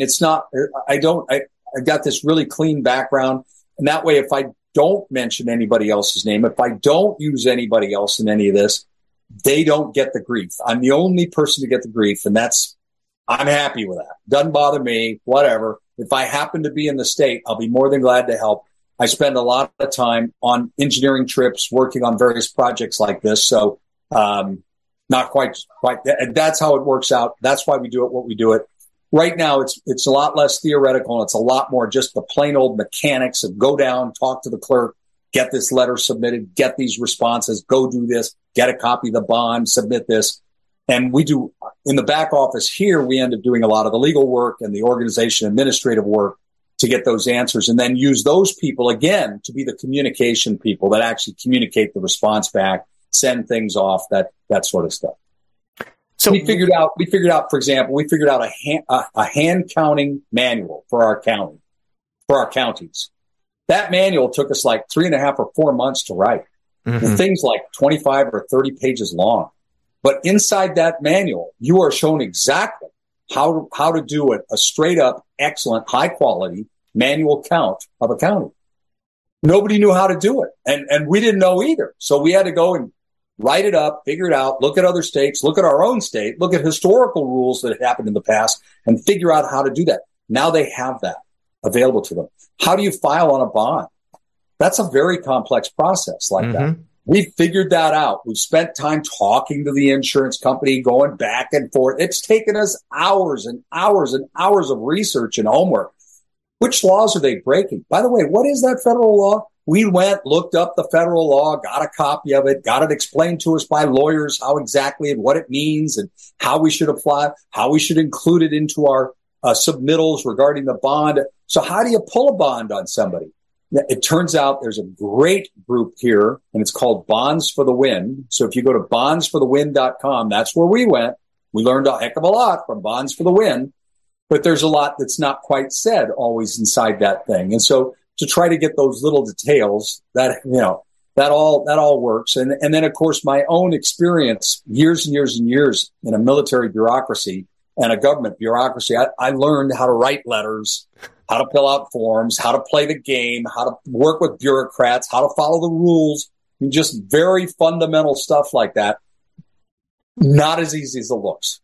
got this really clean background. And that way, if I don't mention anybody else's name, if I don't use anybody else in any of this, they don't get the grief. I'm the only person to get the grief. And I'm happy with that. Doesn't bother me, whatever. If I happen to be in the state, I'll be more than glad to help. I spend a lot of time on engineering trips working on various projects like this. So not quite. That's how it works out. That's why we do it, what we do it. Right now, it's a lot less theoretical, and it's a lot more just the plain old mechanics of go down, talk to the clerk, get this letter submitted, get these responses, go do this, get a copy of the bond, submit this. And we do, in the back office here, we end up doing a lot of the legal work and the organization administrative work to get those answers, and then use those people, again, to be the communication people that actually communicate the response back, send things off, that sort of stuff. So we figured out a hand counting manual for our county, for our counties. That manual took us like 3.5 or 4 months to write. Mm-hmm. The thing's like 25 or 30 pages long. But inside that manual, you are shown exactly how to do a straight up, excellent, high quality manual count of a county. Nobody knew how to do it. And we didn't know either. So we had to go and write it up, figure it out, look at other states, look at our own state, look at historical rules that happened in the past and figure out how to do that. Now they have that available to them. How do you file on a bond? That's a very complex process like that. We figured that out. We've spent time talking to the insurance company, going back and forth. It's taken us hours and hours and hours of research and homework. Which laws are they breaking? By the way, what is that federal law? We went, looked up the federal law, got a copy of it, got it explained to us by lawyers, how exactly and what it means and how we should apply, how we should include it into our submittals regarding the bond. So how do you pull a bond on somebody? It turns out there's a great group here, and it's called Bonds for the Win. So if you go to bondsforthewin.com, that's where we went. We learned a heck of a lot from Bonds for the Win, but there's a lot that's not quite said always inside that thing. And so to try to get those little details, that, you know, that all works. And then, of course, my own experience, years and years and years in a military bureaucracy and a government bureaucracy, I learned how to write letters, how to fill out forms, how to play the game, how to work with bureaucrats, how to follow the rules, and just very fundamental stuff like that. Not as easy as it looks.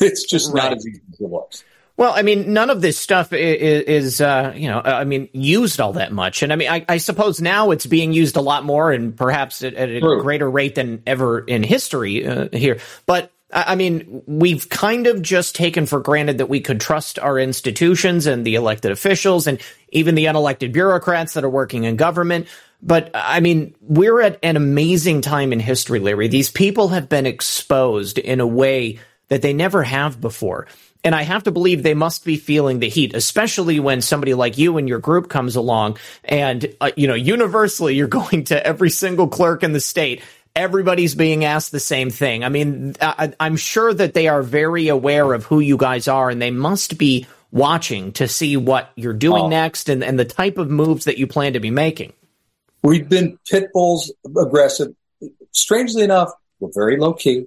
It's just not as easy as it looks. Well, I mean, none of this stuff is used all that much. And I mean, I suppose now it's being used a lot more and perhaps at a greater rate than ever in history here. But I mean, we've kind of just taken for granted that we could trust our institutions and the elected officials and even the unelected bureaucrats that are working in government. But I mean, we're at an amazing time in history, Larry. These people have been exposed in a way that they never have before. And I have to believe they must be feeling the heat, especially when somebody like you and your group comes along and, universally, you're going to every single clerk in the state. Everybody's being asked the same thing. I mean, I'm sure that they are very aware of who you guys are, and they must be watching to see what you're doing next and the type of moves that you plan to be making. We've been pit bulls aggressive. Strangely enough, we're very low key.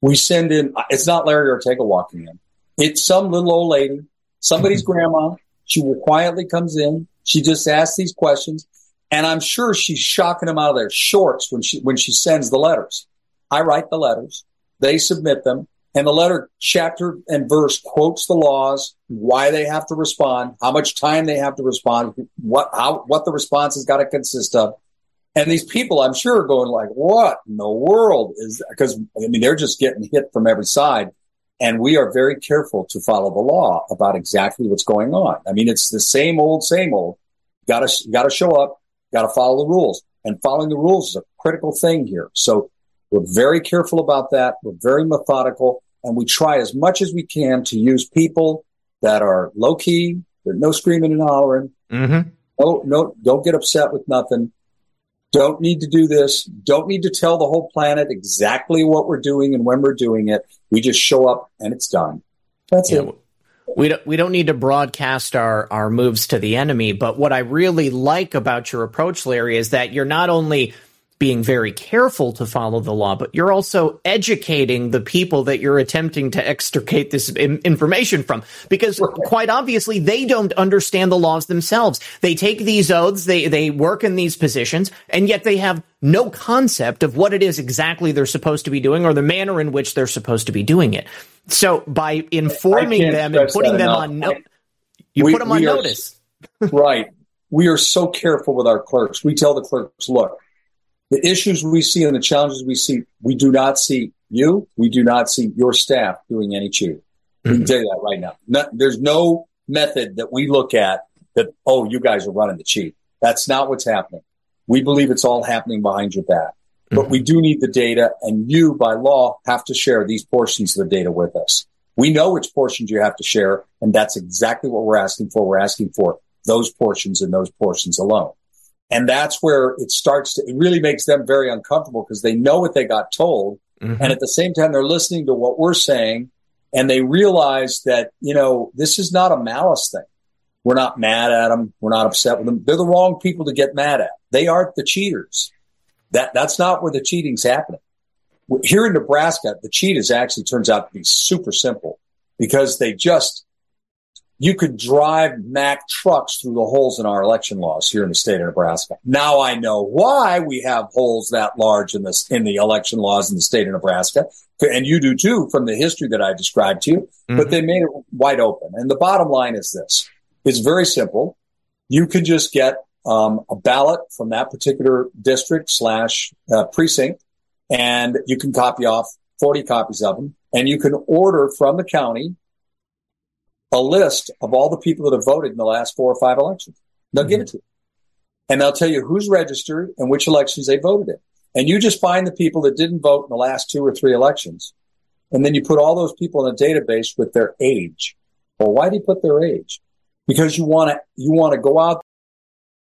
We send in, it's not Larry Ortega walking in. It's some little old lady, somebody's grandma. She quietly comes in. She just asks these questions. And I'm sure she's shocking them out of their shorts when she sends the letters. I write the letters. They submit them. And the letter, chapter and verse, quotes the laws, why they have to respond, how much time they have to respond, what the response has got to consist of. And these people, I'm sure, are going like, what in the world is that? Because, I mean, they're just getting hit from every side. And we are very careful to follow the law about exactly what's going on. I mean, it's the same old. Got to show up. Got to follow the rules, and following the rules is a critical thing here. So we're very careful about that. We're very methodical, and we try as much as we can to use people that are low key. There's no screaming and hollering. Mm-hmm. No, don't get upset with nothing. Don't need to do this. Don't need to tell the whole planet exactly what we're doing and when we're doing it. We just show up and it's done. That's it. We don't need to broadcast our moves to the enemy, but what I really like about your approach, Larry, is that you're not only being very careful to follow the law, but you're also educating the people that you're attempting to extricate this information from, because quite obviously they don't understand the laws themselves. They take these oaths, they work in these positions, and yet they have no concept of what it is exactly they're supposed to be doing or the manner in which they're supposed to be doing it. So by informing them and putting them on notice, you put them on notice. Right. We are so careful with our clerks. We tell the clerks, look, the issues we see and the challenges we see, we do not see you. We do not see your staff doing any cheating. Mm-hmm. We can tell you that right now. There's no method that we look at that, you guys are running the cheat. That's not what's happening. We believe it's all happening behind your back. Mm-hmm. But we do need the data, and you, by law, have to share these portions of the data with us. We know which portions you have to share, and that's exactly what we're asking for. We're asking for those portions and those portions alone. And that's where it really makes them very uncomfortable because they know what they got told. Mm-hmm. And at the same time, they're listening to what we're saying. And they realize that, this is not a malice thing. We're not mad at them. We're not upset with them. They're the wrong people to get mad at. They aren't the cheaters. That's not where the cheating's happening. Here in Nebraska, the cheat is actually turns out to be super simple because they just, you could drive Mack trucks through the holes in our election laws here in the state of Nebraska. Now I know why we have holes that large in the election laws in the state of Nebraska. And you do too from the history that I described to you, but they made it wide open. And the bottom line is this. It's very simple. You could just get a ballot from that particular district / precinct, and you can copy off 40 copies of them, and you can order from the county a list of all the people that have voted in the last 4 or 5 elections. They'll give it to you. And they'll tell you who's registered and which elections they voted in. And you just find the people that didn't vote in the last 2 or 3 elections. And then you put all those people in a database with their age. Well, why do you put their age? Because you want to go out.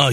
A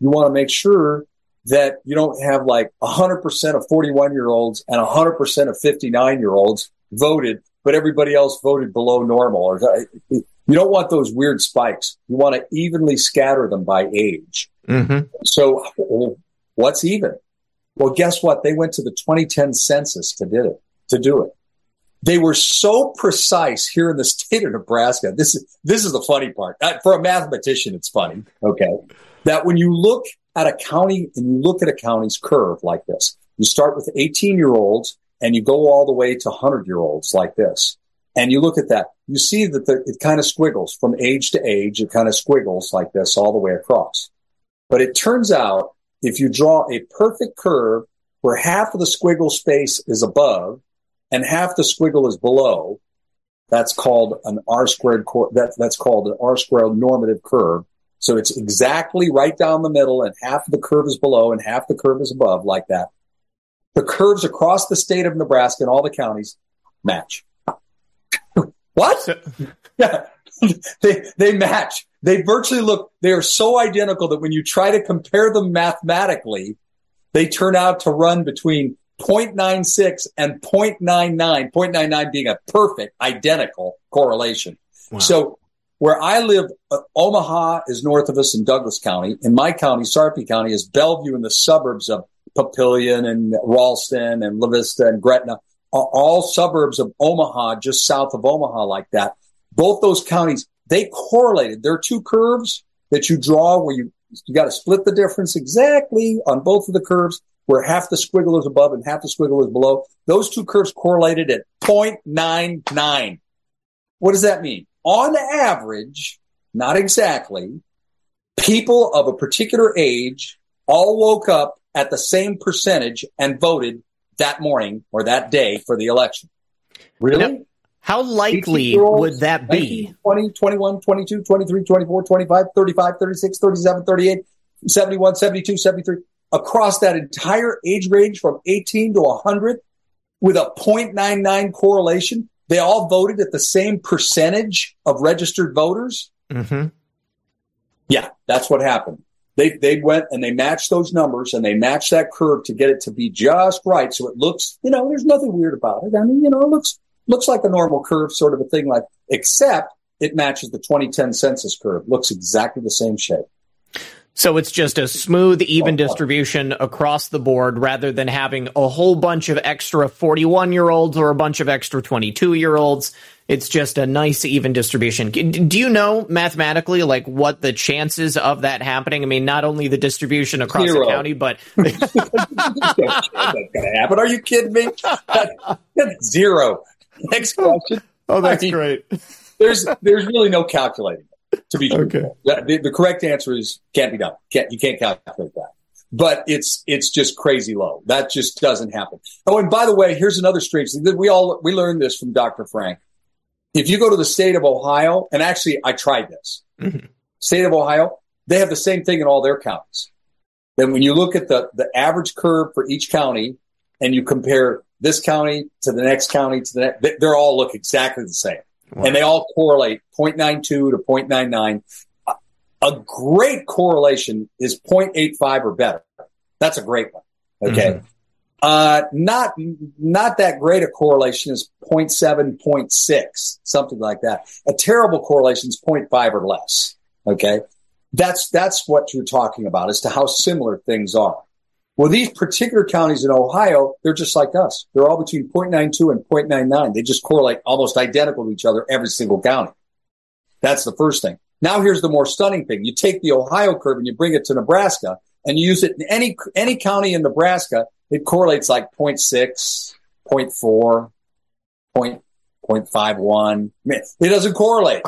you want to make sure that you don't have like 100% of 41-year-olds and 100% of 59-year-olds voted, but everybody else voted below normal. Or you don't want those weird spikes. You want to evenly scatter them by age. Mm-hmm. So what's even? Well, guess what? They went to the 2010 census to do it. They were so precise here in the state of Nebraska. This is the funny part. For a mathematician, it's funny. Okay. That when you look at a county and you look at a county's curve like this, you start with 18-year-olds and you go all the way to 100-year-olds like this. And you look at that, you see that it kind of squiggles from age to age. It kind of squiggles like this all the way across. But it turns out if you draw a perfect curve where half of the squiggle space is above and half the squiggle is below, That's called an R-squared that's called an R-squared normative curve. So it's exactly right down the middle, and half the curve is below and half the curve is above, like that. The curves across the state of Nebraska and all the counties match. What? Yeah. They match. They virtually look, they are so identical that when you try to compare them mathematically, they turn out to run between 0.96 and 0.99, 0.99 being a perfect identical correlation. Wow. So where I live, Omaha is north of us in Douglas County. In my county, Sarpy County, is Bellevue and the suburbs of Papillion and Ralston and La Vista and Gretna, all suburbs of Omaha, just south of Omaha like that. Both those counties, they correlated. There are two curves that you draw where you got to split the difference exactly on both of the curves, where half the squiggle is above and half the squiggle is below. Those two curves correlated at 0.99. What does that mean? On average, not exactly, people of a particular age all woke up at the same percentage and voted that morning or that day for the election. Really? Now, how likely would that be? 20, 21, 22, 23, 24, 25, 35, 36, 37, 38, 71, 72, 73. Across that entire age range from 18 to 100 with a 0.99 correlation, they all voted at the same percentage of registered voters. Mm-hmm. Yeah, that's what happened. They went and they matched those numbers and they matched that curve to get it to be just right. So it looks, there's nothing weird about it. I mean, it looks like a normal curve, sort of a thing like, except it matches the 2010 census curve. Looks exactly the same shape. So it's just a smooth, even distribution across the board rather than having a whole bunch of extra 41-year-olds or a bunch of extra 22-year-olds. It's just a nice, even distribution. Do you know mathematically, like, what the chances of that happening? I mean, not only the distribution across the county, but... But are you kidding me? That's zero. Next question. Oh, that's great. There's really no calculating. To be true. Okay. The correct answer is can't be done. You can't calculate that. But it's just crazy low. That just doesn't happen. Oh, and by the way, here's another strange thing. We learned this from Dr. Frank. If you go to the state of Ohio, and actually I tried this. Mm-hmm. State of Ohio, they have the same thing in all their counties. Then when you look at the average curve for each county and you compare this county to the next county to the next, they all look exactly the same. Wow. And they all correlate 0.92 to 0.99. A great correlation is 0.85 or better. That's a great one. Okay. Mm-hmm. Not that great a correlation is 0.7, 0.6, something like that. A terrible correlation is 0.5 or less. Okay. That's what you're talking about as to how similar things are. Well, these particular counties in Ohio, they're just like us. They're all between 0.92 and 0.99. They just correlate almost identical to each other, every single county. That's the first thing. Now here's the more stunning thing. You take the Ohio curve and you bring it to Nebraska and you use it in any county in Nebraska, it correlates like 0.6, 0.4, 0.51. It doesn't correlate.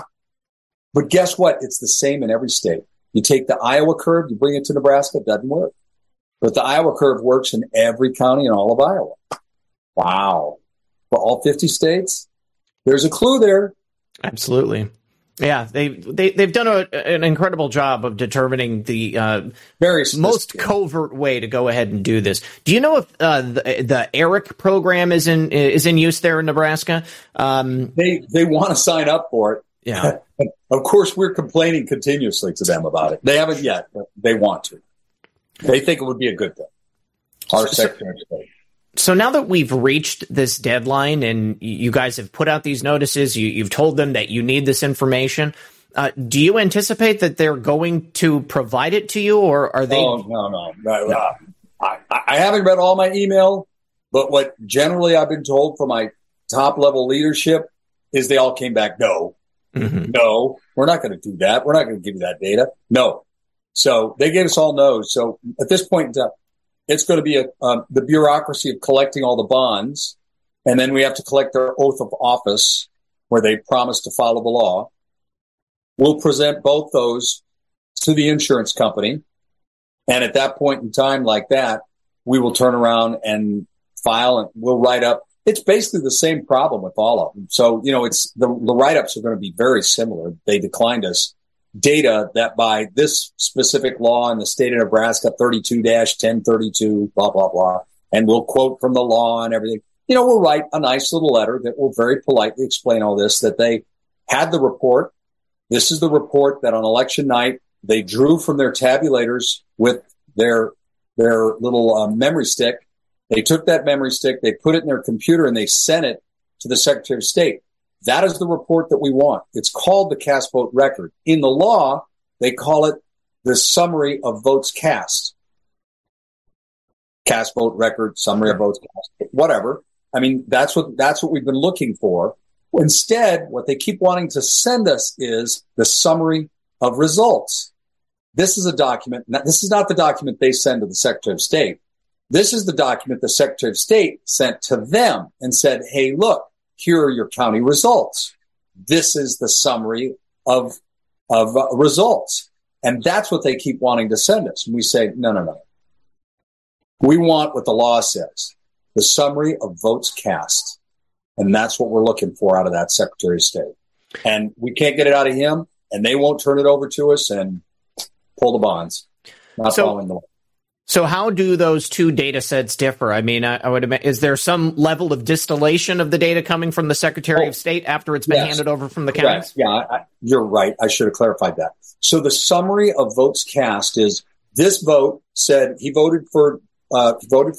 But guess what? It's the same in every state. You take the Iowa curve, you bring it to Nebraska, it doesn't work. But the Iowa curve works in every county in all of Iowa. Wow. For all 50 states, there's a clue there. Absolutely. Yeah, they've done an incredible job of determining the most covert way to go ahead and do this. Do you know if the ERIC program is in use there in Nebraska? They want to sign up for it. Yeah. Of course, we're complaining continuously to them about it. They haven't yet, but they want to. They think it would be a good thing. So now that we've reached this deadline and you guys have put out these notices, you've told them that you need this information, do you anticipate that they're going to provide it to you, or are they? Oh, no. I haven't read all my email, but what generally I've been told from my top-level leadership is they all came back, no, we're not going to do that. We're not going to give you that data. No. So they gave us all no's. So at this point, it's going to be the bureaucracy of collecting all the bonds. And then we have to collect their oath of office where they promise to follow the law. We'll present both those to the insurance company. And at that point in time like that, we will turn around and file, and we'll write up It's basically the same problem with all of them. So, you know, it's the write-ups are going to be very similar. They declined us data that by this specific law in the state of Nebraska, 32-1032, blah, blah, blah. And we'll quote from the law and everything. You know, we'll write a nice little letter that will very politely explain all this, that they had the report. This is the report that on election night, they drew from their tabulators with their little memory stick. They took that memory stick, they put it in their computer, and they sent it to the Secretary of State. That is the report that we want. It's called the cast vote record. In the law, they call it the summary of votes cast. Cast vote record, summary of votes cast, whatever. I mean, that's what we've been looking for. Instead, what they keep wanting to send us is the summary of results. This is a document. This is not the document they send to the Secretary of State. This is the document the Secretary of State sent to them and said, hey, look, here are your county results. This is the summary of results. And that's what they keep wanting to send us. And we say, no. We want what the law says, the summary of votes cast. And that's what we're looking for out of that Secretary of State. And we can't get it out of him, and they won't turn it over to us and pull the bonds. Not following the law. So how do those two data sets differ? I mean, I would imagine, is there some level of distillation of the data coming from the Secretary of State after it's been handed over from the counties? Yeah, you're right. I should have clarified that. So the summary of votes cast is this vote said he voted for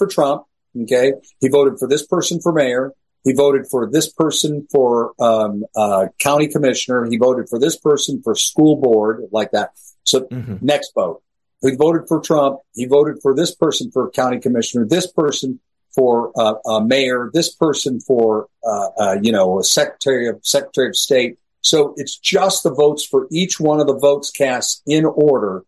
Trump. Okay, he voted for this person for mayor. He voted for this person for county commissioner. He voted for this person for school board, like that. So next vote. He voted for Trump. He voted for this person for county commissioner, this person for mayor, this person for, secretary of state. So it's just the votes for each one of the votes cast in order.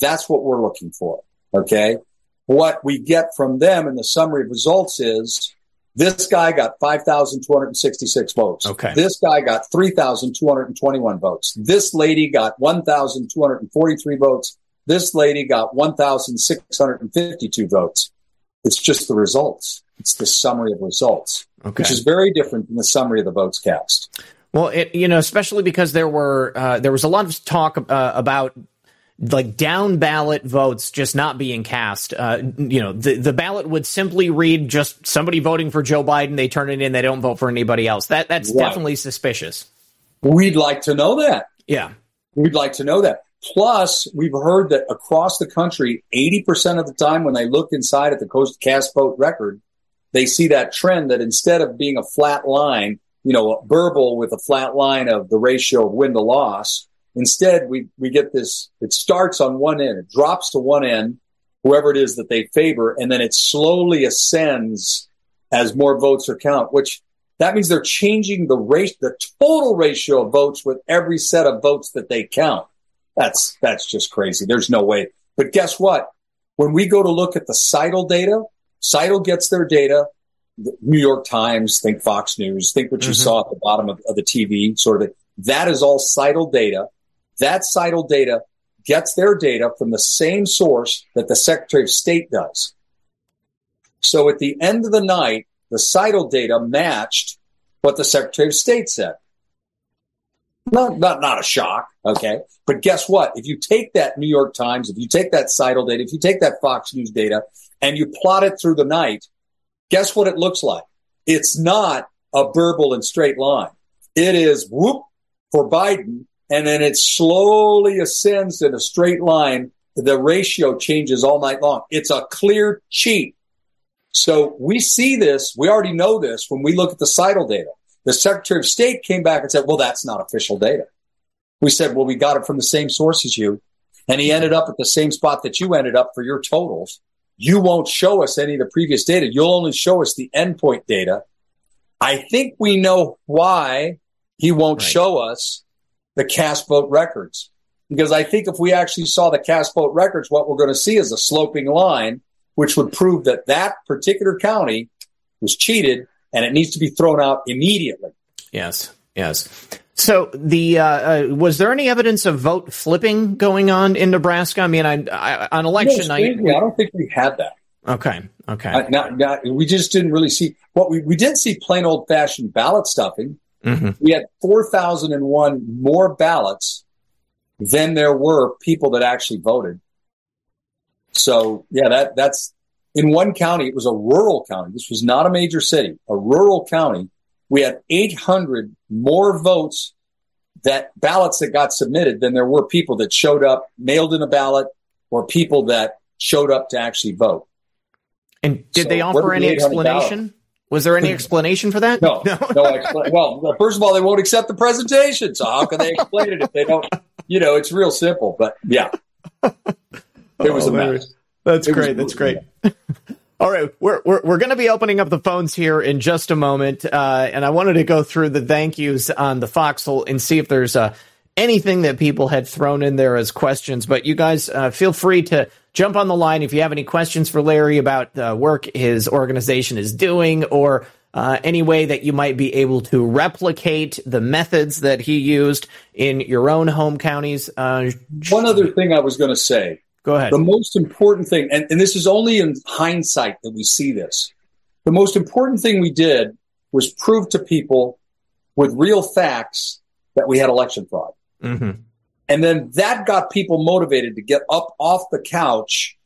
That's what we're looking for. Okay. What we get from them in the summary of results is this guy got 5,266 votes. Okay. This guy got 3,221 votes. This lady got 1,243 votes. This lady got 1,652 votes. It's just the results. It's the summary of results, which is very different than the summary of the votes cast. Well, especially because there was a lot of talk about like down ballot votes just not being cast. The ballot would simply read just somebody voting for Joe Biden. They turn it in. They don't vote for anybody else. That's definitely suspicious. We'd like to know that. Yeah, we'd like to know that. Plus, we've heard that across the country, 80% of the time when they look inside at the Coast Cast Vote record, they see that trend that instead of being a flat line, you know, a burble with a flat line of the ratio of win to loss, instead we get this, it starts on one end, it drops to one end, whoever it is that they favor, and then it slowly ascends as more votes are counted, which that means they're changing the total ratio of votes with every set of votes that they count. That's just crazy. There's no way. But guess what? When we go to look at the CIDL data, CIDL gets their data. The New York Times, think Fox News, think what you saw at the bottom of the TV, sort of thing. That is all CIDL data. That CIDL data gets their data from the same source that the Secretary of State does. So at the end of the night, the CIDL data matched what the Secretary of State said. Not a shock, okay? But guess what? If you take that New York Times, if you take that CIDL data, if you take that Fox News data, and you plot it through the night, guess what it looks like? It's not a burble and straight line. It is whoop for Biden, and then it slowly ascends in a straight line. The ratio changes all night long. It's a clear cheat. So we see this. We already know this when we look at the CIDL data. The Secretary of State came back and said, well, that's not official data. We said, well, we got it from the same source as you. And he ended up at the same spot that you ended up for your totals. You won't show us any of the previous data. You'll only show us the endpoint data. I think we know why he won't show us the cast vote records. Because I think if we actually saw the cast vote records, what we're going to see is a sloping line, which would prove that that particular county was cheated. And it needs to be thrown out immediately. Yes. So the was there any evidence of vote flipping going on in Nebraska? I mean, I on election night, I don't think we had that. Okay. We just didn't really see. What we didn't see plain old-fashioned ballot stuffing. Mm-hmm. We had 4,001 more ballots than there were people that actually voted. So, yeah, that's in one county. It was a rural county. This was not a major city, a rural county. We had 800 more votes, that ballots that got submitted, than there were people that showed up, mailed in a ballot, or people that showed up to actually vote. And did they offer any explanation? Was there any explanation for that? No. Well, first of all, they won't accept the presentation. So how can they explain it if they don't? You know, it's real simple. But yeah, it was a mess. That's great. That's great. All right, we're going to be opening up the phones here in just a moment, and I wanted to go through the thank yous on the Foxhole and see if there's anything that people had thrown in there as questions. But you guys feel free to jump on the line if you have any questions for Larry about the work his organization is doing, or any way that you might be able to replicate the methods that he used in your own home counties. One other thing I was going to say. Go ahead. The most important thing, and this is only in hindsight that we see this, the most important thing we did was prove to people with real facts that we had election fraud. Mm-hmm. And then that got people motivated to get up off the couch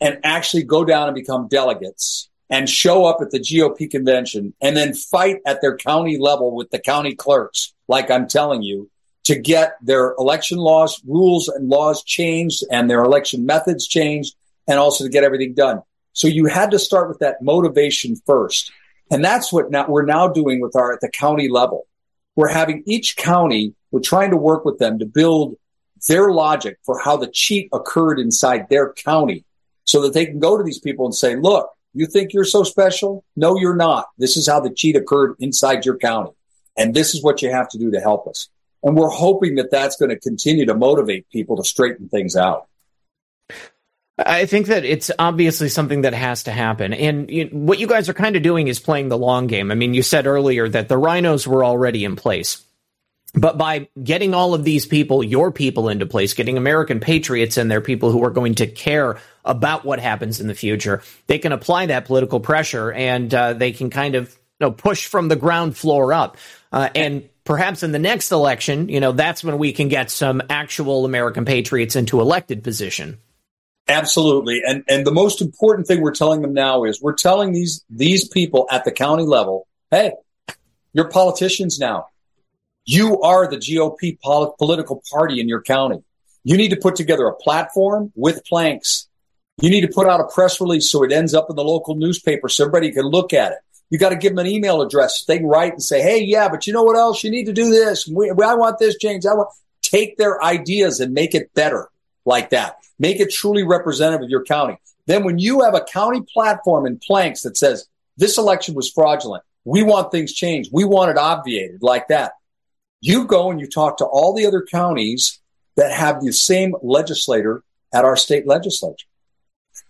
and actually go down and become delegates and show up at the GOP convention and then fight at their county level with the county clerks, like I'm telling you, to get their election laws, rules and laws changed and their election methods changed, and also to get everything done. So you had to start with that motivation first. And that's what we're now doing with at the county level. We're having each county, we're trying to work with them to build their logic for how the cheat occurred inside their county so that they can go to these people and say, look, you think you're so special? No, you're not. This is how the cheat occurred inside your county. And this is what you have to do to help us. And we're hoping that that's going to continue to motivate people to straighten things out. I think that it's obviously something that has to happen. And what you guys are kind of doing is playing the long game. I mean, you said earlier that the rhinos were already in place. But by getting all of these people, your people, into place, getting American patriots in there, people who are going to care about what happens in the future, they can apply that political pressure and they can kind of push from the ground floor up. And perhaps in the next election, that's when we can get some actual American patriots into elected position. Absolutely. And the most important thing we're telling them now is we're telling these people at the county level, hey, you're politicians now. You are the GOP political party in your county. You need to put together a platform with planks. You need to put out a press release so it ends up in the local newspaper so everybody can look at it. You got to give them an email address. They can write and say, hey, yeah, but you know what else? You need to do this. I want this change. Take their ideas and make it better like that. Make it truly representative of your county. Then when you have a county platform and planks that says this election was fraudulent, we want things changed, we want it obviated like that, you go and you talk to all the other counties that have the same legislator at our state legislature.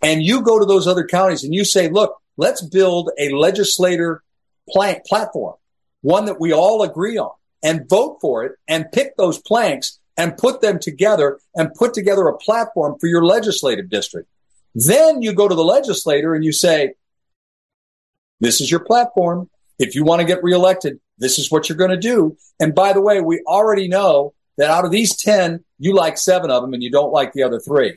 And you go to those other counties and you say, look, let's build a legislator platform, one that we all agree on, and vote for it and pick those planks and put them together and put together a platform for your legislative district. Then you go to the legislator and you say, this is your platform. If you want to get reelected, this is what you're going to do. And by the way, we already know that out of these 10, you like 7 of them and you don't like the other 3.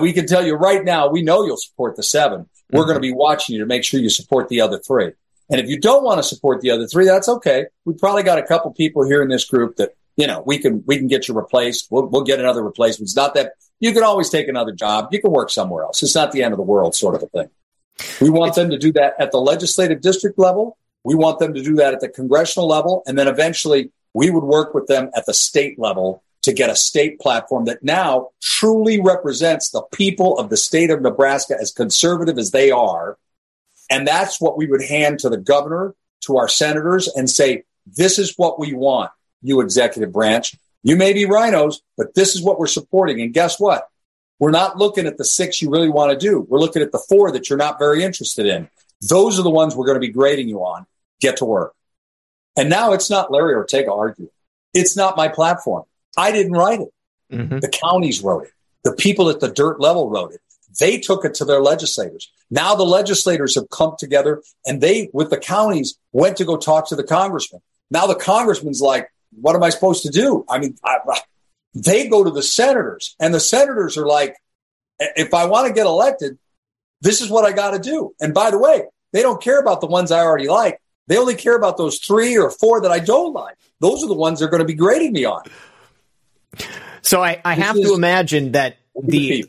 We can tell you right now, we know you'll support the 7. We're going to be watching you to make sure you support the other 3. And if you don't want to support the other 3, that's okay. We probably got a couple people here in this group that, we can get you replaced. We'll get another replacement. It's not that you can always take another job. You can work somewhere else. It's not the end of the world sort of a thing. We want them to do that at the legislative district level. We want them to do that at the congressional level. And then eventually we would work with them at the state level to get a state platform that now truly represents the people of the state of Nebraska, as conservative as they are. And that's what we would hand to the governor, to our senators, and say, this is what we want, you executive branch. You may be rhinos, but this is what we're supporting. And guess what? We're not looking at the 6 you really want to do. We're looking at the 4 that you're not very interested in. Those are the ones we're going to be grading you on. Get to work. And now it's not Larry Ortega arguing. It's not my platform. I didn't write it. Mm-hmm. The counties wrote it. The people at the dirt level wrote it. They took it to their legislators. Now the legislators have come together, and they, with the counties, went to go talk to the congressman. Now the congressman's like, what am I supposed to do? I mean, they go to the senators, and the senators are like, if I want to get elected, this is what I got to do. And by the way, they don't care about the ones I already like. They only care about those 3 or 4 that I don't like. Those are the ones they're going to be grading me on. So I have to imagine that the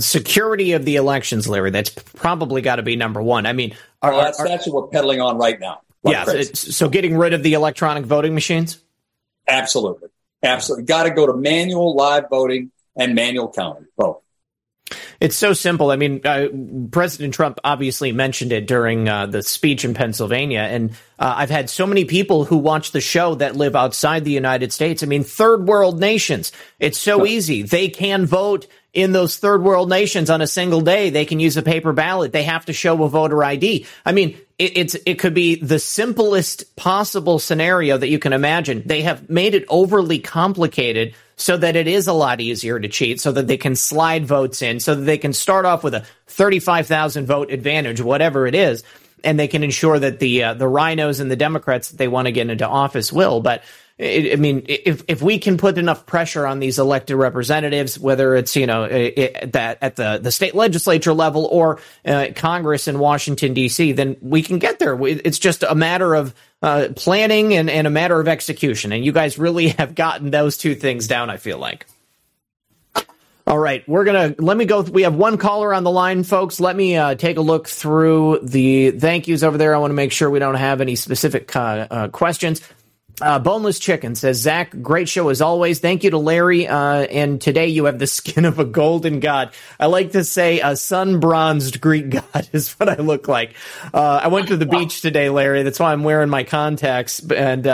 security of the elections, Larry, that's probably got to be number one. I mean, that's what we're peddling on right now. Yeah. So getting rid of the electronic voting machines? Absolutely. Absolutely. Got to go to manual live voting and manual counting. Both. It's so simple. I mean, President Trump obviously mentioned it during the speech in Pennsylvania. And I've had so many people who watch the show that live outside the United States. I mean, third world nations. It's so easy. They can vote in those third world nations on a single day. They can use a paper ballot. They have to show a voter ID. I mean, it could be the simplest possible scenario that you can imagine. They have made it overly complicated so that it is a lot easier to cheat, so that they can slide votes in, so that they can start off with a 35,000 vote advantage, whatever it is, and they can ensure that the rhinos and the Democrats that they want to get into office will. But I mean, if we can put enough pressure on these elected representatives, whether it's, you know, that at the state legislature level or Congress in Washington, D.C., then we can get there. It's just a matter of planning and a matter of execution. And you guys really have gotten those two things down, I feel like. All right, let me go. We have one caller on the line, folks. Let me take a look through the thank yous over there. I want to make sure we don't have any specific questions. Boneless Chicken says, Zach, great show as always. Thank you to Larry. And today you have the skin of a golden god. I like to say a sun-bronzed Greek god is what I look like. I went to the beach today, Larry. That's why I'm wearing my contacts. And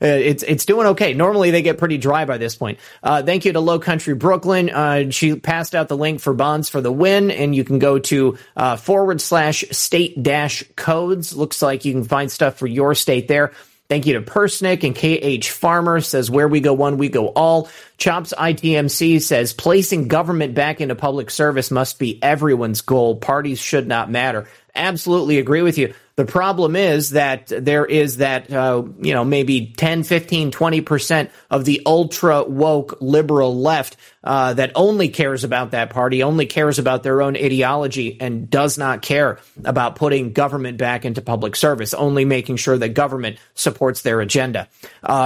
it's doing okay. Normally they get pretty dry by this point. Thank you to Low Country Brooklyn. She passed out the link for Bonds for the Win, and you can go to /state-codes. Looks like you can find stuff for your state there. Thank you to Persnick and KH Farmer says, where we go one, we go all. Chomps ITMC says, placing government back into public service must be everyone's goal. Parties should not matter. Absolutely agree with you. The problem is that there is that, maybe 10, 15, 20% of the ultra woke liberal left that only cares about that party, only cares about their own ideology, and does not care about putting government back into public service, only making sure that government supports their agenda.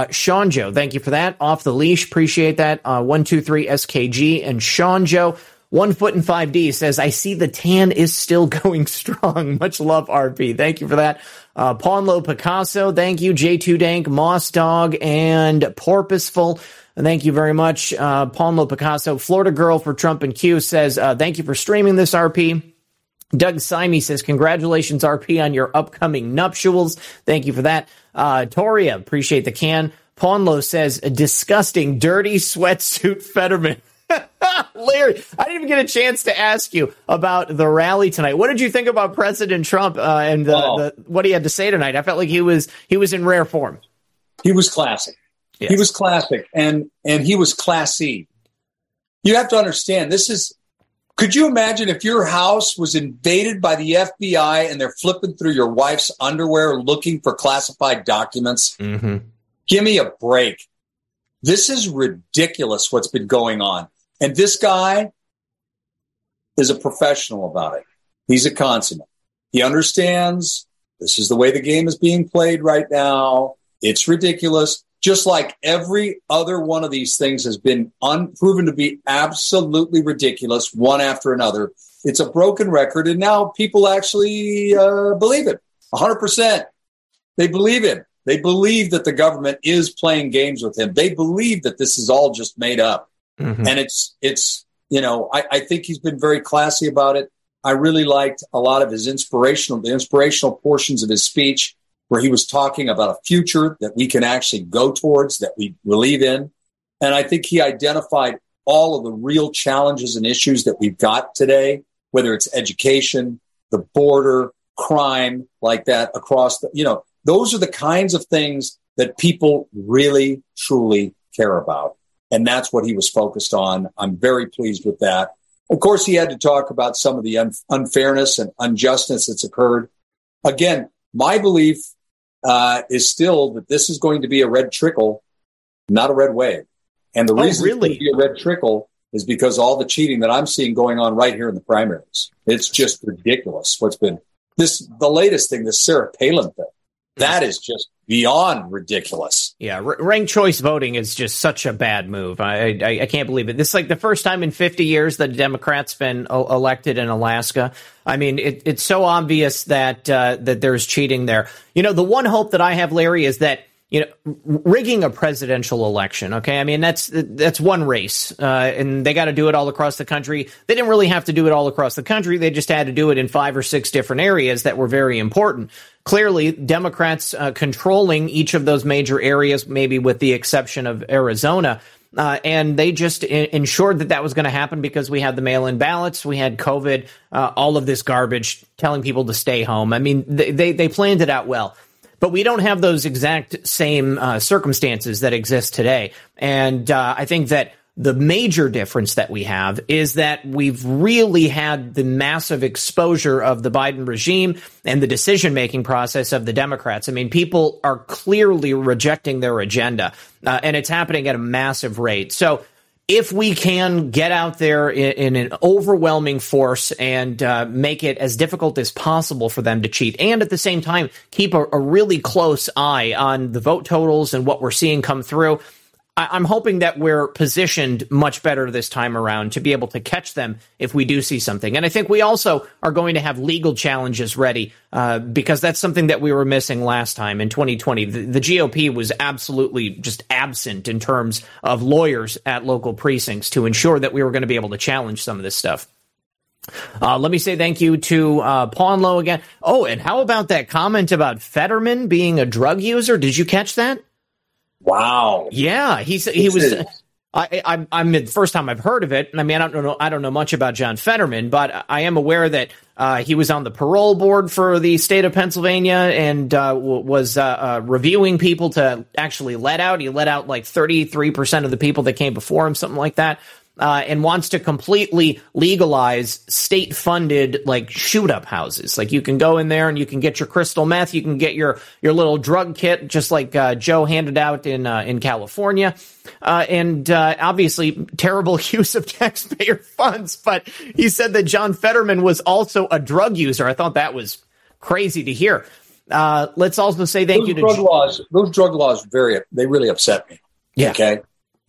Sean Joe, thank you for that. Off the Leash, appreciate that. 123 SKG and Sean Joe. 1 foot and 5D says, I see the tan is still going strong. Much love, RP. Thank you for that. Pawnlo Picasso, thank you. J2 Dank, Moss Dog, and Porpoiseful. Thank you very much. Pawnlo Picasso, Florida Girl for Trump and Q says, thank you for streaming this, RP. Doug Simey says, congratulations, RP, on your upcoming nuptials. Thank you for that. Toria, appreciate the can. Pawnlo says, a disgusting, dirty sweatsuit Fetterman. Larry, I didn't even get a chance to ask you about the rally tonight. What did you think about President Trump what he had to say tonight? I felt like he was in rare form. He was classic. Yes. He was classic, and he was classy. You have to understand, could you imagine if your house was invaded by the FBI and they're flipping through your wife's underwear looking for classified documents? Mm-hmm. Give me a break. This is ridiculous what's been going on. And this guy is a professional about it. He's a consummate. He understands this is the way the game is being played right now. It's ridiculous. Just like every other one of these things has been proven to be absolutely ridiculous, one after another. It's a broken record, and now people actually believe it. 100%. They believe him. They believe that the government is playing games with him. They believe that this is all just made up. Mm-hmm. And I think he's been very classy about it. I really liked a lot of his inspirational portions of his speech, where he was talking about a future that we can actually go towards, that we believe in. And I think he identified all of the real challenges and issues that we've got today, whether it's education, the border, crime like that across those are the kinds of things that people really, truly care about. And that's what he was focused on. I'm very pleased with that. Of course, he had to talk about some of the unfairness and unjustness that's occurred. Again, my belief is still that this is going to be a red trickle, not a red wave. And the reason it's going to be a red trickle is because all the cheating that I'm seeing going on right here in the primaries. It's just ridiculous what's been this. The latest thing, this Sarah Palin thing, that is just beyond ridiculous. Yeah, ranked choice voting is just such a bad move. I can't believe it. This is like the first time in 50 years that a Democrat's been elected in Alaska. I mean, it's so obvious that that there's cheating there. You know, the one hope that I have, Larry, is that, you know, rigging a presidential election. OK, I mean, that's one race and they got to do it all across the country. They didn't really have to do it all across the country. They just had to do it in 5 or 6 different areas that were very important. Clearly, Democrats controlling each of those major areas, maybe with the exception of Arizona. And they just ensured that was going to happen because we had the mail-in ballots, we had COVID, all of this garbage telling people to stay home. I mean, they planned it out well. But we don't have those exact same circumstances that exist today. And I think that the major difference that we have is that we've really had the massive exposure of the Biden regime and the decision-making process of the Democrats. I mean, people are clearly rejecting their agenda, and it's happening at a massive rate. So if we can get out there in an overwhelming force and make it as difficult as possible for them to cheat, and at the same time keep a really close eye on the vote totals and what we're seeing come through, I'm hoping that we're positioned much better this time around to be able to catch them if we do see something. And I think we also are going to have legal challenges ready because that's something that we were missing last time in 2020. The GOP was absolutely just absent in terms of lawyers at local precincts to ensure that we were going to be able to challenge some of this stuff. Let me say thank you to Pawnlow again. Oh, and how about that comment about Fetterman being a drug user? Did you catch that? Wow. Yeah, he was. I'm the first time I've heard of it. I mean, I don't know much about John Fetterman, but I am aware that he was on the parole board for the state of Pennsylvania and was reviewing people to actually let out. He let out like 33% of the people that came before him, something like that, and wants to completely legalize state funded like shoot up houses. Like you can go in there and you can get your crystal meth. You can get your little drug kit, just like Joe handed out in California. And obviously terrible use of taxpayer funds. But he said that John Fetterman was also a drug user. I thought that was crazy to hear. Let's also say thank you to those drug laws. They really upset me. Yeah. Okay.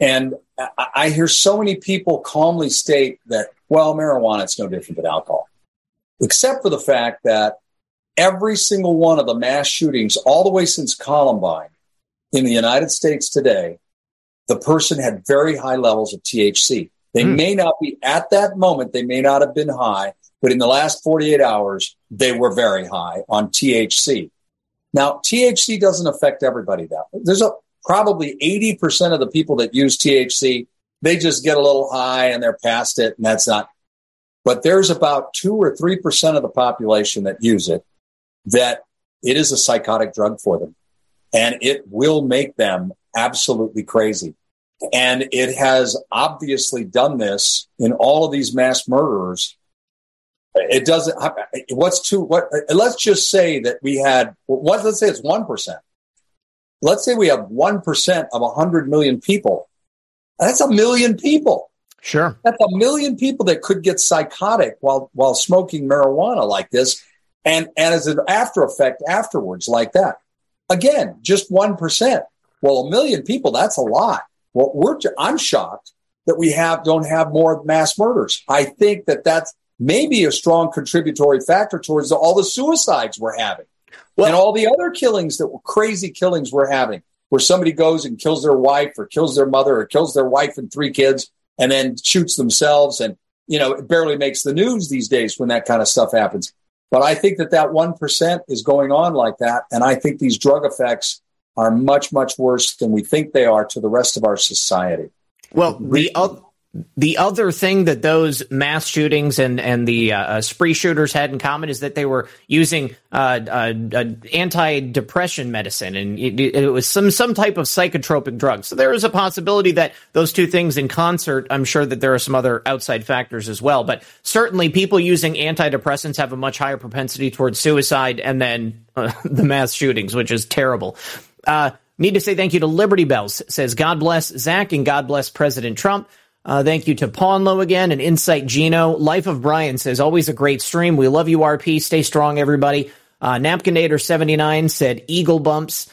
And I hear so many people calmly state that, well, marijuana, it's no different than alcohol, except for the fact that every single one of the mass shootings all the way since Columbine in the United States today, the person had very high levels of THC. They may not be at that moment. They may not have been high, but in the last 48 hours, they were very high on THC. Now, THC doesn't affect everybody that way. There's probably 80% of the people that use THC, they just get a little high and they're past it, and that's not. But there's about 2 or 3% of the population that use it, that it is a psychotic drug for them. And it will make them absolutely crazy. And it has obviously done this in all of these mass murderers. It doesn't, let's just say that we had, let's say it's 1%. Let's say we have 1% of 100 million people. That's 1 million people. Sure. That's 1 million people that could get psychotic while smoking marijuana like this, and as an after effect afterwards like that. Again, just 1%. Well, 1 million people, that's a lot. Well, I'm shocked that we don't have more mass murders. I think that that's maybe a strong contributory factor towards all the suicides we're having. Well, and all the other killings crazy killings we're having, where somebody goes and kills their wife or kills their mother or kills their wife and 3 kids and then shoots themselves. And, you know, it barely makes the news these days when that kind of stuff happens. But I think that 1% is going on like that. And I think these drug effects are much, much worse than we think they are to the rest of our society. Well, The other thing that those mass shootings and the spree shooters had in common is that they were using anti-depression medicine, and it was some type of psychotropic drug. So there is a possibility that those two things in concert. I'm sure that there are some other outside factors as well, but certainly people using antidepressants have a much higher propensity towards suicide, and then the mass shootings, which is terrible. Need to say thank you to Liberty Bells. Says, God bless Zach and God bless President Trump. Thank you to Pawnlow again and Insight Gino. Life of Brian says, always a great stream. We love you, RP. Stay strong, everybody. Napkinator79 said, Eagle Bumps.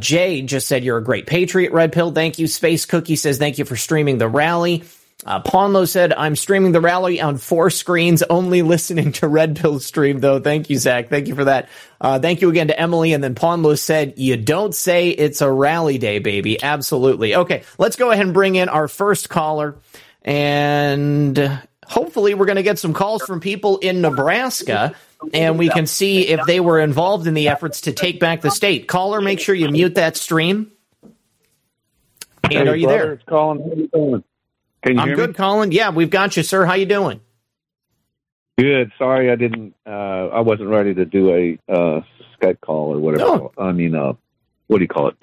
Jay just said, you're a great patriot, Red Pill. Thank you. Space Cookie says, thank you for streaming the rally. Pawnlow said, I'm streaming the rally on 4 screens, only listening to Red Pill stream, though. Thank you, Zach. Thank you for that. Thank you again to Emily. And then Pawnlow said, you don't say it's a rally day, baby. Absolutely. Okay, let's go ahead and bring in our first caller. And hopefully we're going to get some calls from people in Nebraska, and we can see if they were involved in the efforts to take back the state. Caller, make sure you mute that stream. And are you there? It's Colin. How you doing? Can you hear me? I'm good, Colin. Yeah, we've got you, sir. How you doing? Good. Sorry, I wasn't ready to do a Skype call or whatever. No. I mean, what do you call it?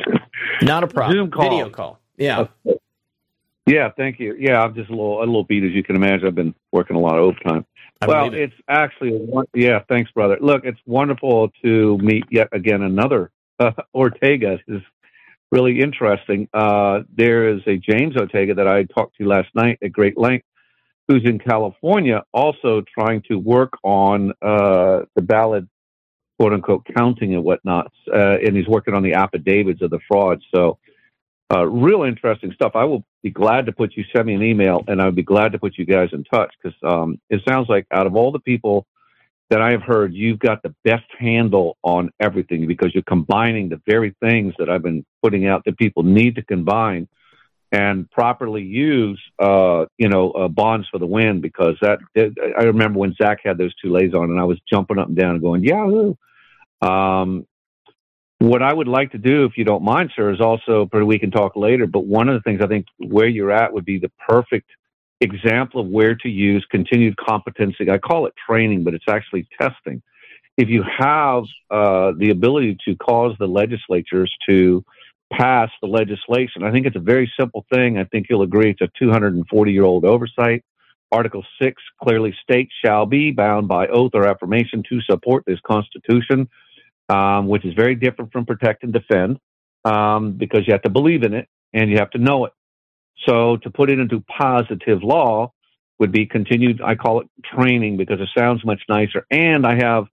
Not a problem. Zoom call. Video call. Yeah. Yeah, thank you. Yeah, I'm just a little beat, as you can imagine. I've been working a lot of overtime. Well, it's actually yeah, thanks, brother. Look, it's wonderful to meet yet again another Ortega. Is really interesting. There is a James Ortega that I talked to last night at great length, who's in California, also trying to work on the ballot, quote-unquote, counting and whatnot, and he's working on the affidavits of the fraud. So real interesting stuff. I will be glad to send me an email, and I'll be glad to put you guys in touch, because it sounds like out of all the people that I've heard, you've got the best handle on everything, because you're combining the very things that I've been putting out that people need to combine and properly use, Bonds for the Win, because I remember when Zach had those toulees on and I was jumping up and down and going, yahoo. What I would like to do, if you don't mind, sir, is also, we can talk later, but one of the things I think where you're at would be the perfect example of where to use continued competency. I call it training, but it's actually testing. If you have the ability to cause the legislatures to pass the legislation, I think it's a very simple thing. I think you'll agree it's a 240-year-old oversight. Article 6 clearly states, shall be bound by oath or affirmation to support this Constitution, which is very different from protect and defend, because you have to believe in it and you have to know it. So to put it into positive law would be continued, I call it training, because it sounds much nicer. And I have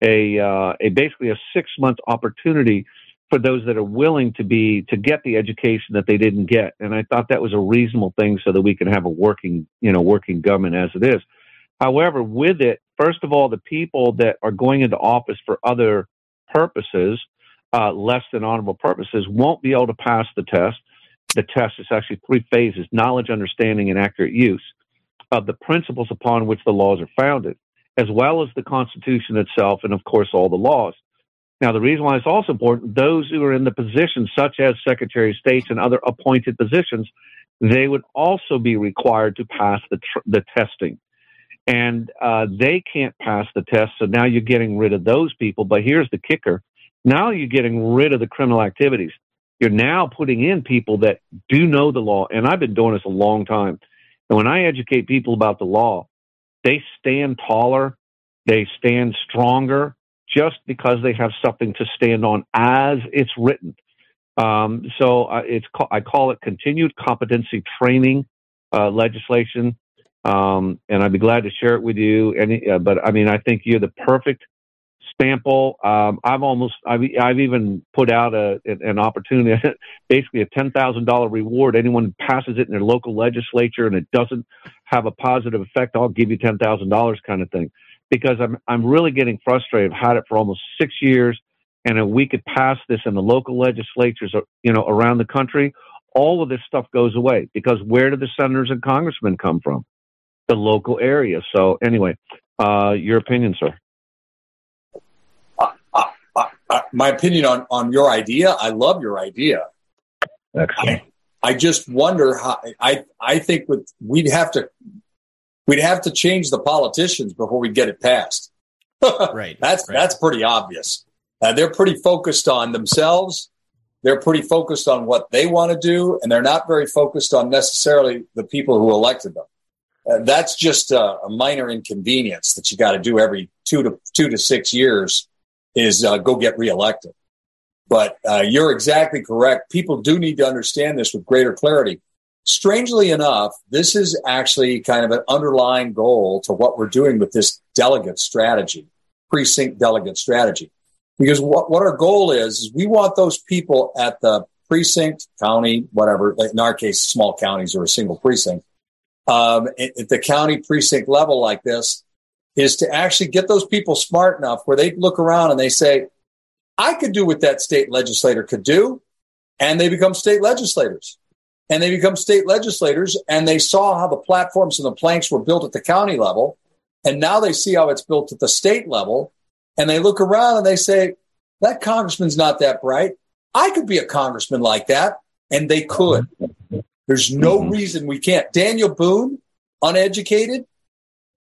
basically a 6-month opportunity for those that are willing to get the education that they didn't get. And I thought that was a reasonable thing, so that we can have a working government as it is. However, with it, first of all, the people that are going into office for other purposes, less than honorable purposes, won't be able to pass the test. The test is actually 3 phases: knowledge, understanding, and accurate use of the principles upon which the laws are founded, as well as the Constitution itself, and of course all the laws. Now, the reason why it's also important, those who are in the positions such as Secretary of State and other appointed positions, they would also be required to pass the testing. And they can't pass the test, so now you're getting rid of those people. But here's the kicker. Now you're getting rid of the criminal activities. You're now putting in people that do know the law. And I've been doing this a long time. And when I educate people about the law, they stand taller, they stand stronger, just because they have something to stand on as it's written. I call it continued competency training legislation. And I'd be glad to share it with you. I think you're the perfect sample. I've even put out an opportunity, basically a $10,000 reward. Anyone who passes it in their local legislature and it doesn't have a positive effect, I'll give you $10,000 kind of thing. Because I'm really getting frustrated. I've had it for almost 6 years, and if we could pass this in the local legislatures, around the country, all of this stuff goes away. Because where do the senators and congressmen come from? The local area. So anyway, your opinion, sir. My opinion on your idea. I love your idea. Excellent. I just wonder how. I think we'd have to change the politicians before we get it passed. Right. That's pretty obvious. They're pretty focused on themselves. They're pretty focused on what they want to do, and they're not very focused on necessarily the people who elected them. That's just a minor inconvenience that you got to do every two to 6 years is go get reelected. But you're exactly correct. People do need to understand this with greater clarity. Strangely enough, this is actually kind of an underlying goal to what we're doing with this delegate strategy, precinct delegate strategy. Because what our goal is we want those people at the precinct, county, whatever, in our case, small counties or a single precinct, at the county precinct level like this, is to actually get those people smart enough where they look around and they say, I could do what that state legislator could do, and they become state legislators. And they become state legislators, and they saw how the platforms and the planks were built at the county level, and now they see how it's built at the state level, and they look around and they say, that congressman's not that bright. I could be a congressman like that, and they could. There's no reason we can't. Daniel Boone, uneducated,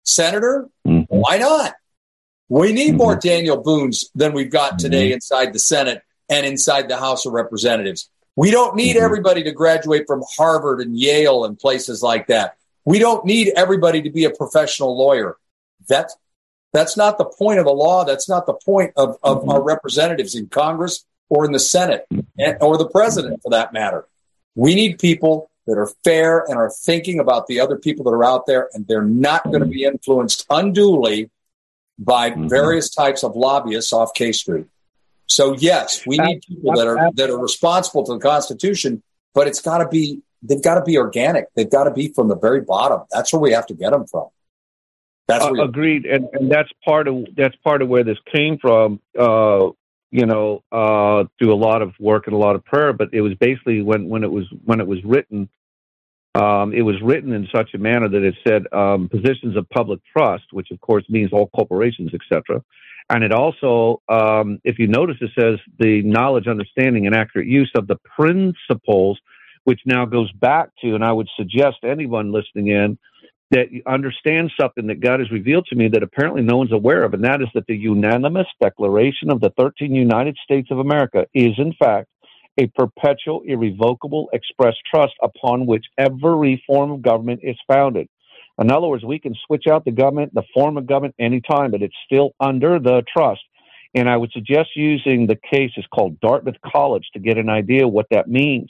senator, why not? We need more Daniel Boones than we've got today inside the Senate and inside the House of Representatives. We don't need everybody to graduate from Harvard and Yale and places like that. We don't need everybody to be a professional lawyer. That's not the point of the law. That's not the point of our representatives in Congress or in the Senate or the president, for that matter. We need people that are fair and are thinking about the other people that are out there, and they're not going to be influenced unduly by various types of lobbyists off K Street. So yes, we need people that are responsible to the Constitution, but they've got to be organic. They've got to be from the very bottom. That's where we have to get them from. That's agreed, and that's part of where this came from. Through a lot of work and a lot of prayer, but it was basically when it was written. It was written in such a manner that it said positions of public trust, which of course means all corporations, etc. And it also, if you notice, it says the knowledge, understanding, and accurate use of the principles, which now goes back to, and I would suggest anyone listening in that you understand something that God has revealed to me that apparently no one's aware of, and that is that the unanimous declaration of the 13 United States of America is, in fact, a perpetual, irrevocable, express trust upon which every form of government is founded. In other words, we can switch out the government, the form of government, anytime, but it's still under the trust. And I would suggest using the case is called Dartmouth College to get an idea of what that means,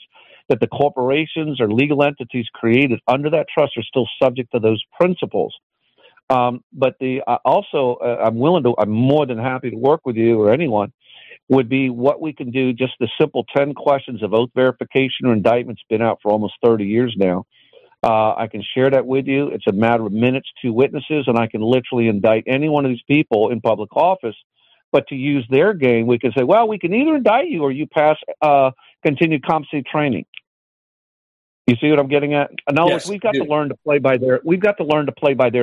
that the corporations or legal entities created under that trust are still subject to those principles. But I'm more than happy to work with you or anyone, would be what we can do, just the simple 10 questions of oath verification or indictment's been out for almost 30 years now. I can share that with you. It's a matter of minutes to witnesses, and I can literally indict any one of these people in public office. But to use their game, we can say, well, we can either indict you or you pass continued competency training. You see what I'm getting at? In other words, we've got to learn to play by their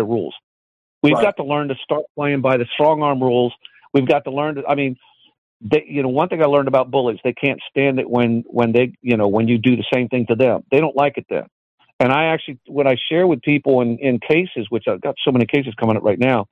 rules. We've got to learn to start playing by the strong arm rules. We've got to learn to, one thing I learned about bullies, they can't stand it when you do the same thing to them. They don't like it then. And I actually, when I share with people in cases, which I've got so many cases coming up right now,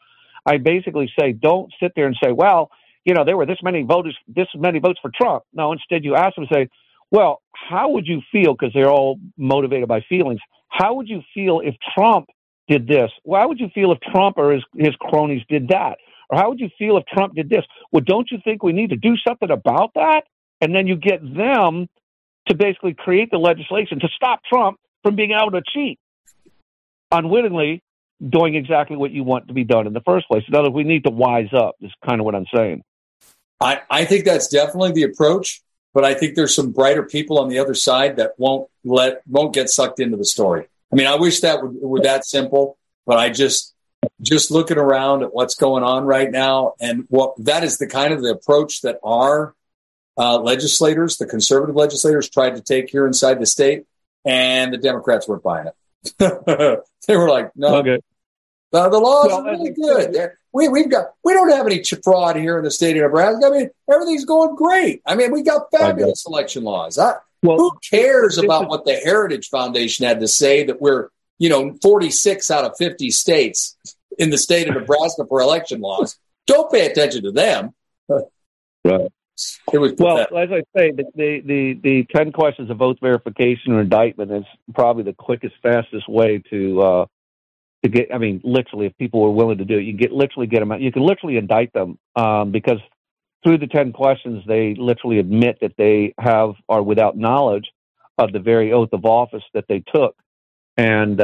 I basically say, don't sit there and say, well, there were this many votes for Trump. No, instead you ask them to say, well, how would you feel? Because they're all motivated by feelings. How would you feel if Trump did this? Well, how would you feel if Trump or his cronies did that? Or how would you feel if Trump did this? Well, don't you think we need to do something about that? And then you get them to basically create the legislation to stop Trump from being able to cheat, unwittingly doing exactly what you want to be done in the first place. In other words, we need to wise up is kind of what I'm saying. I think that's definitely the approach, but I think there's some brighter people on the other side that won't get sucked into the story. I mean, I wish that were that simple, but I just looking around at what's going on right now, and that is the kind of the approach that our legislators, the conservative legislators, tried to take here inside the state, and the Democrats weren't buying it. They were like, "No, okay. The laws are really good. We don't have any fraud here in the state of Nebraska. I mean, everything's going great. I mean, we got fabulous election laws. I Well, who cares about what the Heritage Foundation had to say that we're, 46 out of 50 states in the state of Nebraska for election laws? Don't pay attention to them. Right. It was pathetic. Well, as I say, the 10 questions of vote verification or indictment is probably the quickest, fastest way to get. I mean, literally, if people were willing to do it, you get them out. You can literally indict them because through the 10 questions, they literally admit that they are without knowledge of the very oath of office that they took, and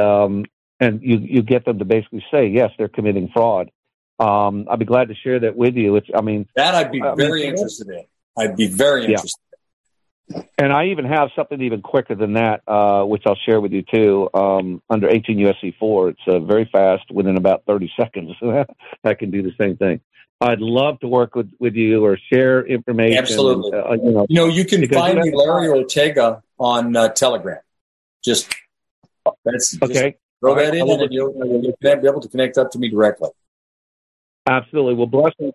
you get them to basically say yes, they're committing fraud. I'd be glad to share that with you. I'd be very interested in. And I even have something even quicker than that, which I'll share with you too, under 18 USC 4. It's very fast, within about 30 seconds. I can do the same thing. I'd love to work with you or share information. Absolutely. You can find me, Larry Ortega, on Telegram. Just throw that in and you'll be able to connect up to me directly. Absolutely. Well, bless you.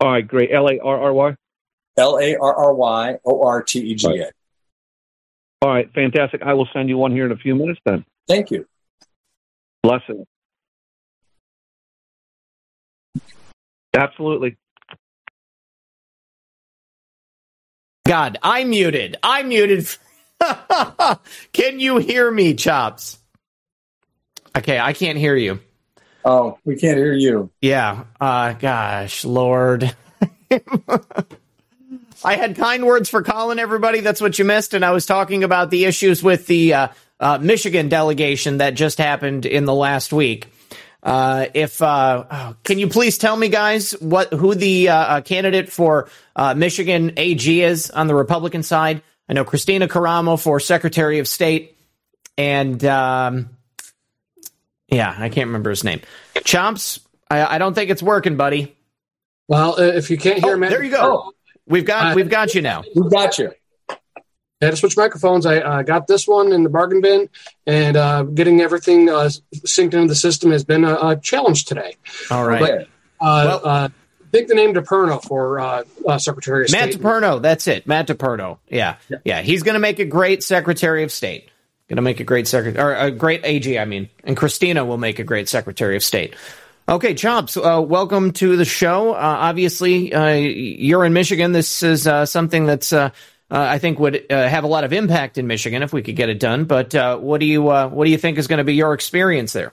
All right, great. Larry? Larryortega. All right, fantastic. I will send you one here in a few minutes then. Thank you. Blessing. Absolutely. God, I muted. Can you hear me, Chops? Okay, I can't hear you. Oh, we can't hear you. Yeah. Gosh, Lord. I had kind words for Colin, everybody. That's what you missed. And I was talking about the issues with the Michigan delegation that just happened in the last week. Can you please tell me, guys, who the candidate for Michigan AG is on the Republican side? I know Christina Caramo for Secretary of State, and I can't remember his name. Chomps, I don't think it's working, buddy. Well, if you can't hear me, there you go. Oh, we've got you now. We've got you. I had to switch microphones. I got this one in the bargain bin, and getting everything synced into the system has been a challenge today. All right. But, pick the name DiPerno for Secretary of State. Matt DiPerno, that's it. Matt DiPerno. Yeah. He's going to make a great Secretary of State. Going to make a great secretary, or a great AG, and Christina will make a great Secretary of State. Okay, Chomps, welcome to the show. Obviously, you're in Michigan. This is something that's I think would have a lot of impact in Michigan if we could get it done. But what do you think is going to be your experience there?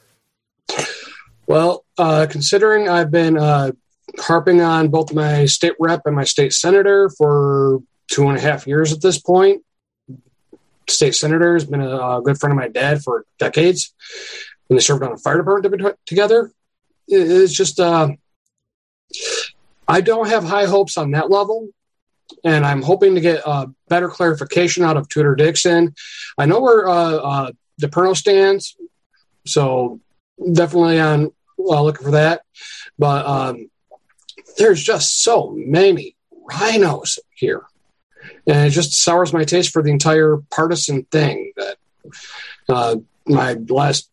Well, considering I've been harping on both my state rep and my state senator for 2.5 years at this point. State senator has been a good friend of my dad for decades. When they served on a fire department together, it's just I don't have high hopes on that level, and I'm hoping to get better clarification out of Tudor Dixon. I know where DiPerno stands, so definitely I'm looking for that. But there's just so many rhinos here. And it just sours my taste for the entire partisan thing that my last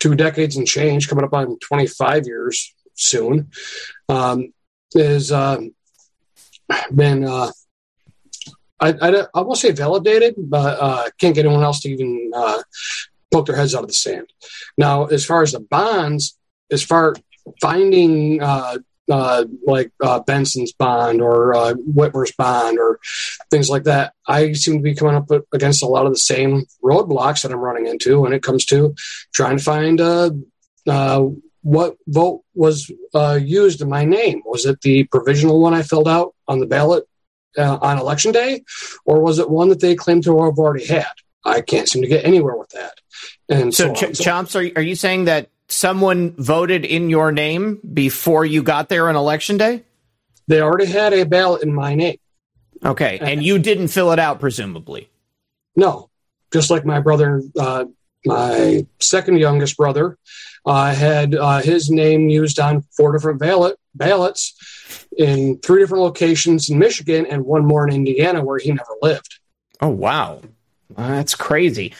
2 decades and change, coming up on 25 years soon, is been, I won't say validated, but can't get anyone else to even poke their heads out of the sand. Now, as far as the bonds, as far finding like Benson's bond or Whitmer's bond or things like that, I seem to be coming up against a lot of the same roadblocks that I'm running into when it comes to trying to find what vote was used in my name. Was it the provisional one I filled out on the ballot on election day, or was it one that they claimed to have already had? I can't seem to get anywhere with that. And so Chomps, are you saying that someone voted in your name before you got there on election day? They already had a ballot in my name. Okay. And you didn't fill it out, presumably. No. Just like my brother, my second youngest brother, had his name used on 4 different ballots in 3 different locations in Michigan and one more in Indiana where he never lived. Oh, wow. That's crazy.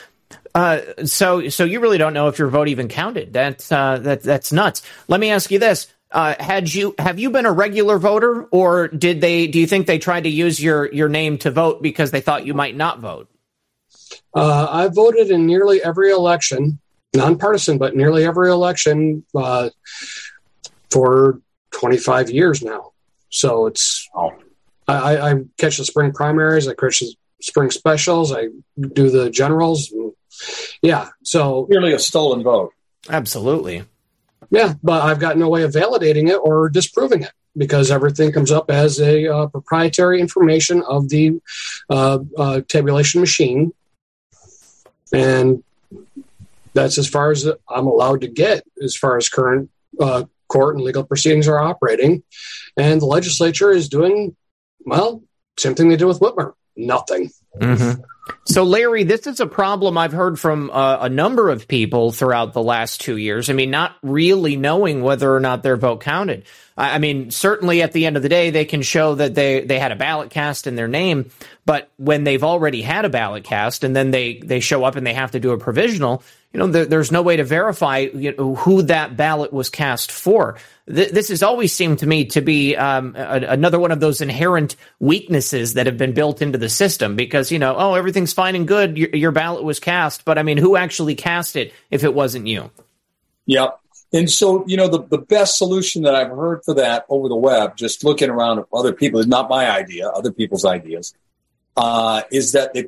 So you really don't know if your vote even counted. That's nuts. Let me ask you this: Have you been a regular voter, or did they? Do you think they tried to use your name to vote because they thought you might not vote? I voted in nearly every election, nonpartisan, but nearly every election for 25 years now. So it's I catch the spring primaries, I catch the spring specials, I do the generals. And yeah, so nearly a stolen vote. Absolutely. Yeah, but I've got no way of validating it or disproving it because everything comes up as a proprietary information of the tabulation machine. And that's as far as I'm allowed to get as far as current court and legal proceedings are operating. And the legislature is doing, well, same thing they did with Whitmer, nothing. Mm-hmm. So, Larry, this is a problem I've heard from a number of people throughout the last 2 years. I mean, not really knowing whether or not their vote counted. I mean, certainly at the end of the day, they can show that they had a ballot cast in their name. But when they've already had a ballot cast and then they show up and they have to do a provisional, you know, there's no way to verify, you know, who that ballot was cast for. This has always seemed to me to be another one of those inherent weaknesses that have been built into the system because, you know, oh, everything's fine and good. Your ballot was cast. But I mean, who actually cast it if it wasn't you? Yep. And so, you know, the best solution that I've heard for that over the web, just looking around at other people, is not my idea, other people's ideas, is that they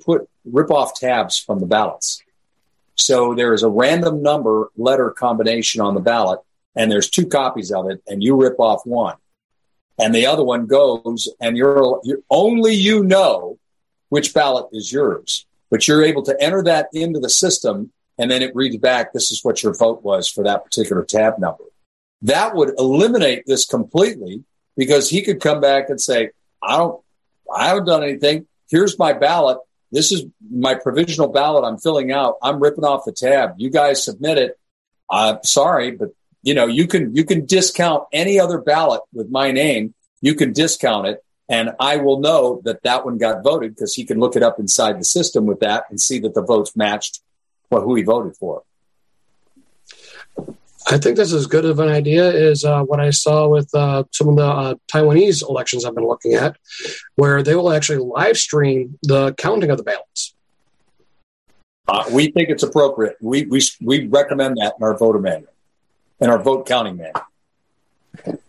rip off tabs from the ballots. So there is a random number letter combination on the ballot, and there's two copies of it, and you rip off one. And the other one goes, and you're only you know which ballot is yours. But you're able to enter that into the system, and then it reads back, this is what your vote was for that particular tab number. That would eliminate this completely because he could come back and say, I haven't done anything. Here's my ballot. This is my provisional ballot I'm filling out. I'm ripping off the tab. You guys submit it. I'm sorry, but you know, you can discount any other ballot with my name. You can discount it. And I will know that that one got voted because he can look it up inside the system with that and see that the votes matched for who he voted for. I think that's as good of an idea as what I saw with some of the Taiwanese elections I've been looking at, where they will actually live stream the counting of the ballots. We think it's appropriate. We recommend that in our voter manual, in our vote counting manual.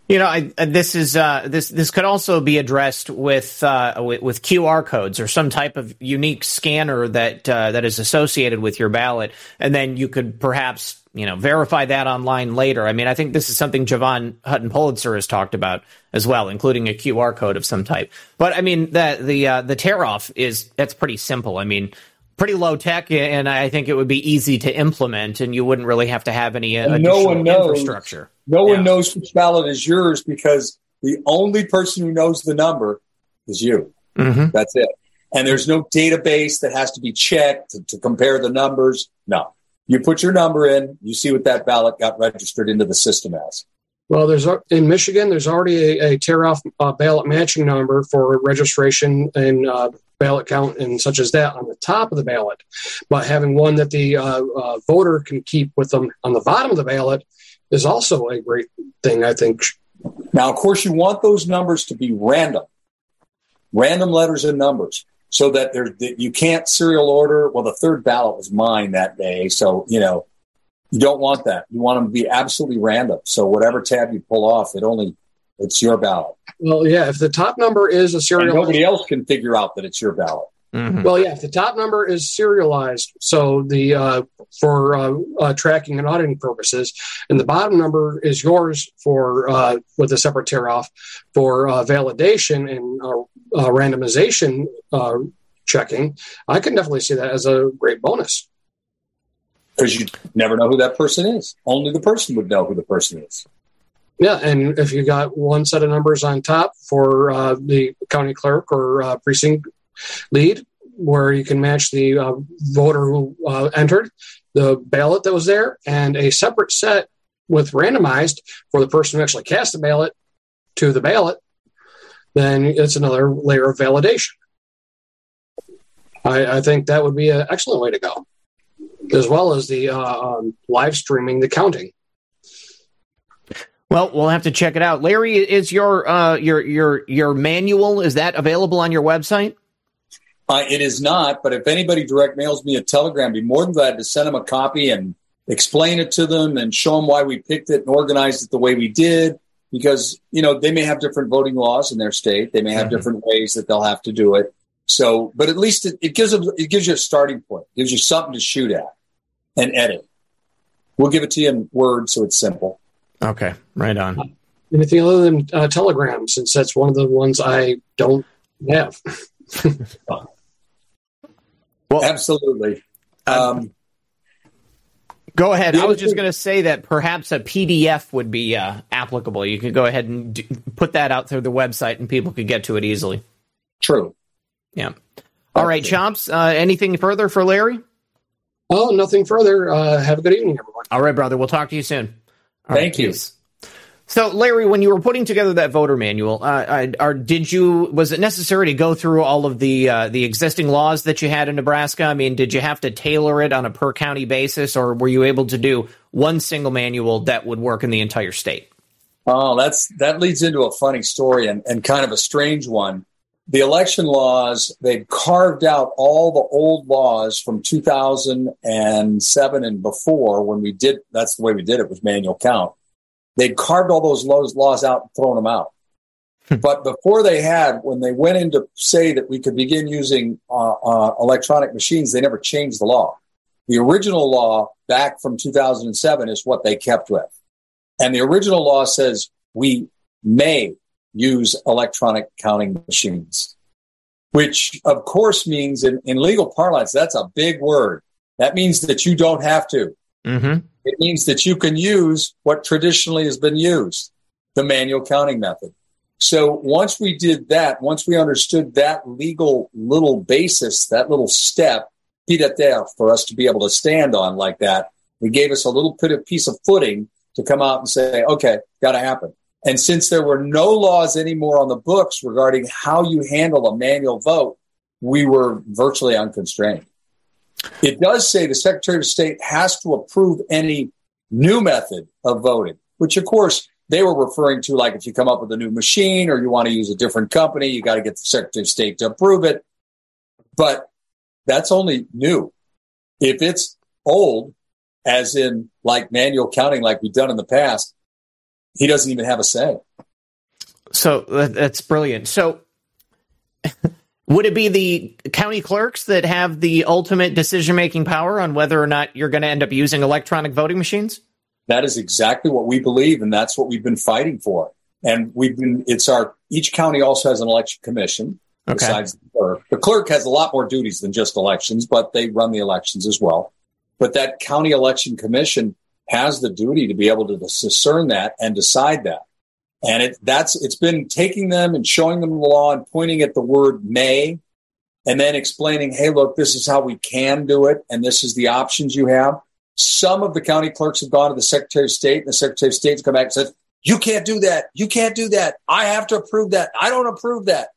You know, this could also be addressed with QR codes or some type of unique scanner that is associated with your ballot, and then you could perhaps, you know, verify that online later. I mean, I think this is something Javon Hutton-Pulitzer has talked about as well, including a QR code of some type. But I mean, the tear off that's pretty simple. I mean, pretty low tech, and I think it would be easy to implement, and you wouldn't really have to have any additional infrastructure. No one knows which ballot is yours because the only person who knows the number is you. Mm-hmm. That's it. And there's no database that has to be checked to compare the numbers. No. You put your number in, you see what that ballot got registered into the system as. Well, in Michigan, there's already a tear-off ballot matching number for registration and ballot count and such as that on the top of the ballot, but having one that the voter can keep with them on the bottom of the ballot is also a great thing, I think. Now, of course, you want those numbers to be random letters and numbers, so that you can't serial order. Well, the third ballot was mine that day, so you know you don't want that. You want them to be absolutely random. So whatever tab you pull off, it's your ballot. Well, yeah, if the top number is a serial... nobody else can figure out that it's your ballot. Mm-hmm. Well, yeah, if the top number is serialized, so the for tracking and auditing purposes, and the bottom number is yours for with a separate tear-off for validation and randomization checking, I can definitely see that as a great bonus. Because you never know who that person is. Only the person would know who the person is. Yeah, and if you got one set of numbers on top for the county clerk or precinct lead, where you can match the voter who entered, the ballot that was there, and a separate set with randomized for the person who actually cast the ballot to the ballot, then it's another layer of validation. I think that would be an excellent way to go, as well as the live streaming the counting. Well, we'll have to check it out. Larry, is your manual, is that available on your website? It is not, but if anybody direct mails me a Telegram, I'd be more than glad to send them a copy and explain it to them and show them why we picked it and organized it the way we did, because, you know, they may have different voting laws in their state. They may have different ways that they'll have to do it. So, but at least it gives you a starting point, it gives you something to shoot at and edit. We'll give it to you in Word so it's simple. Okay, right on. Anything other than Telegram, since that's one of the ones I don't have. Well, absolutely. Go ahead. I was just going to say that perhaps a PDF would be applicable. You could go ahead and put that out through the website, and people could get to it easily. True. Yeah. All right, Chomps, anything further for Larry? Well, nothing further. Have a good evening, everyone. All right, brother. We'll talk to you soon. Thank you. So, Larry, when you were putting together that voter manual, was it necessary to go through all of the existing laws that you had in Nebraska? I mean, did you have to tailor it on a per county basis, or were you able to do one single manual that would work in the entire state? Oh, that leads into a funny story and kind of a strange one. The election laws, they carved out all the old laws from 2007 and before when we did. That's the way we did it, was manual count. They'd carved all those laws out and thrown them out. But before they had, when they went in to say that we could begin using electronic machines, they never changed the law. The original law back from 2007 is what they kept with. And the original law says we may use electronic counting machines, which, of course, means in legal parlance, that's a big word. That means that you don't have to. Mm-hmm. It means that you can use what traditionally has been used, the manual counting method. So once we did that, once we understood that legal little basis, that little step, for us to be able to stand on like that, it gave us a little piece of footing to come out and say, okay, got to happen. And since there were no laws anymore on the books regarding how you handle a manual vote, we were virtually unconstrained. It does say the Secretary of State has to approve any new method of voting, which, of course, they were referring to, like if you come up with a new machine or you want to use a different company, you got to get the Secretary of State to approve it. But that's only new. If it's old, as in like manual counting like we've done in the past, he doesn't even have a say. So that's brilliant. So would it be the county clerks that have the ultimate decision-making power on whether or not you're going to end up using electronic voting machines? That is exactly what we believe, and that's what we've been fighting for. And each county also has an election commission, okay, besides the clerk. The clerk has a lot more duties than just elections, but they run the elections as well. But that county election commission has the duty to be able to discern that and decide that. And it's been taking them and showing them the law and pointing at the word may and then explaining, hey, look, this is how we can do it. And this is the options you have. Some of the county clerks have gone to the Secretary of State, and the Secretary of State's come back and said, you can't do that. You can't do that. I have to approve that. I don't approve that.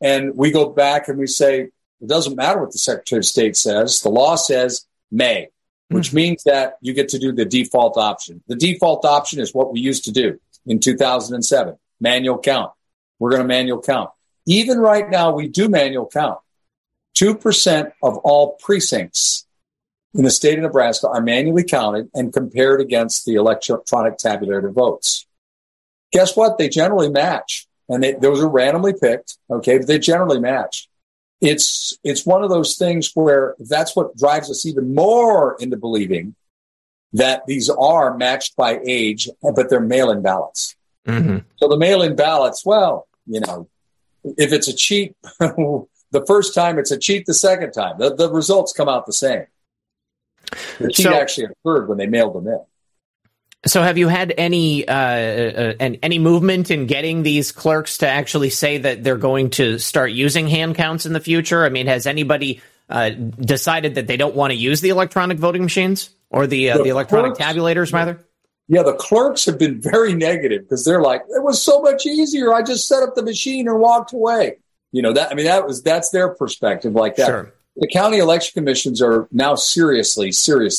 And we go back and we say, it doesn't matter what the Secretary of State says. The law says may, which means that you get to do the default option. The default option is what we used to do. In 2007, manual count. We're going to manual count. Even right now, we do manual count. 2% of all precincts in the state of Nebraska are manually counted and compared against the electronic tabulator votes. Guess what? They generally match. And those are randomly picked, okay? But they generally match. It's one of those things where that's what drives us even more into believing that these are matched by age, but they're mail-in ballots. Mm-hmm. So the mail-in ballots, well, you know, if it's a cheat, the first time it's a cheat the second time. The results come out the same. The cheat actually occurred when they mailed them in. So have you had any movement in getting these clerks to actually say that they're going to start using hand counts in the future? I mean, has anybody decided that they don't want to use the electronic voting machines? Or the electronic tabulators, rather? Yeah, the clerks have been very negative because they're like, it was so much easier. I just set up the machine and walked away. You know, that's their perspective like that. Sure. The county election commissions are now seriously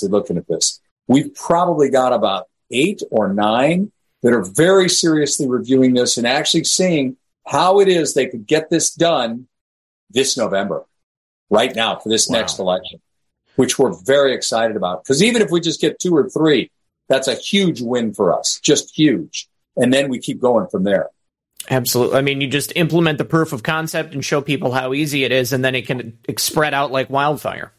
looking at this. We've probably got about 8 or 9 that are very seriously reviewing this and actually seeing how it is they could get this done this November, right now, for this next election, which we're very excited about. Because even if we just get two or three, that's a huge win for us, just huge. And then we keep going from there. Absolutely. I mean, you just implement the proof of concept and show people how easy it is, and then it can spread out like wildfire.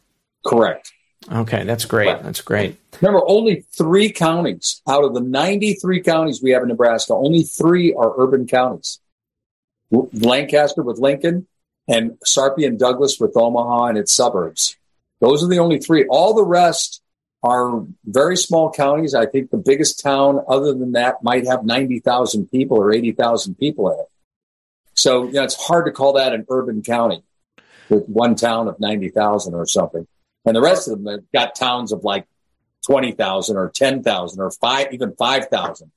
Correct. Okay, that's great. Right. That's great. Remember, only 3 counties out of the 93 counties we have in Nebraska, only 3 are urban counties. Lancaster with Lincoln, and Sarpy and Douglas with Omaha and its suburbs. Those are the only 3. All the rest are very small counties. I think the biggest town other than that might have 90,000 people or 80,000 people in it. So you know, it's hard to call that an urban county with one town of 90,000 or something. And the rest of them have got towns of like 20,000 or 10,000 or even 5,000.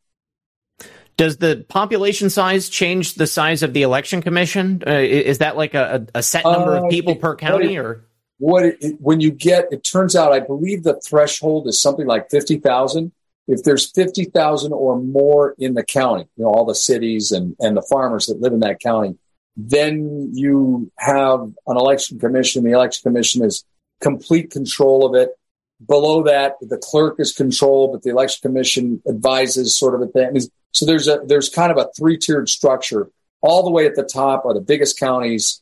Does the population size change the size of the election commission? Is that like a set number of people per county? When you get, it turns out, I believe the threshold is something like 50,000. If there's 50,000 or more in the county, you know, all the cities and the farmers that live in that county, then you have an election commission. The election commission is complete control of it. Below that, the clerk is controlled, but the election commission advises sort of a thing. So there's kind of a 3-tiered structure. All the way at the top are the biggest counties.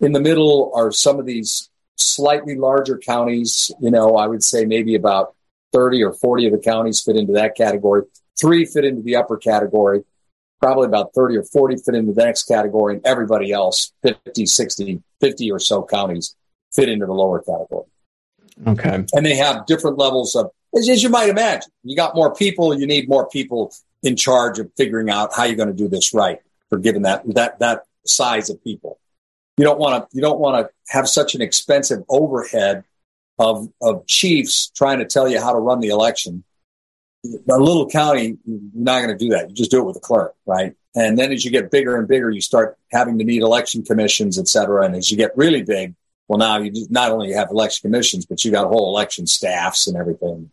In the middle are some of these slightly larger counties. You know, I would say maybe about 30 or 40 of the counties fit into that category. 3 fit into the upper category. Probably about 30 or 40 fit into the next category. And everybody else, 50 or so counties, fit into the lower category. Okay. And they have different levels of, as you might imagine, you got more people, you need more people in charge of figuring out how you're going to do this right for given that size of people. You don't want to have such an expensive overhead of chiefs trying to tell you how to run the election. A little county, you're not going to do that. You just do it with a clerk, right? And then as you get bigger and bigger, you start having to need election commissions, et cetera. And as you get really big, well, now you not only have election commissions, but you got whole election staffs and everything.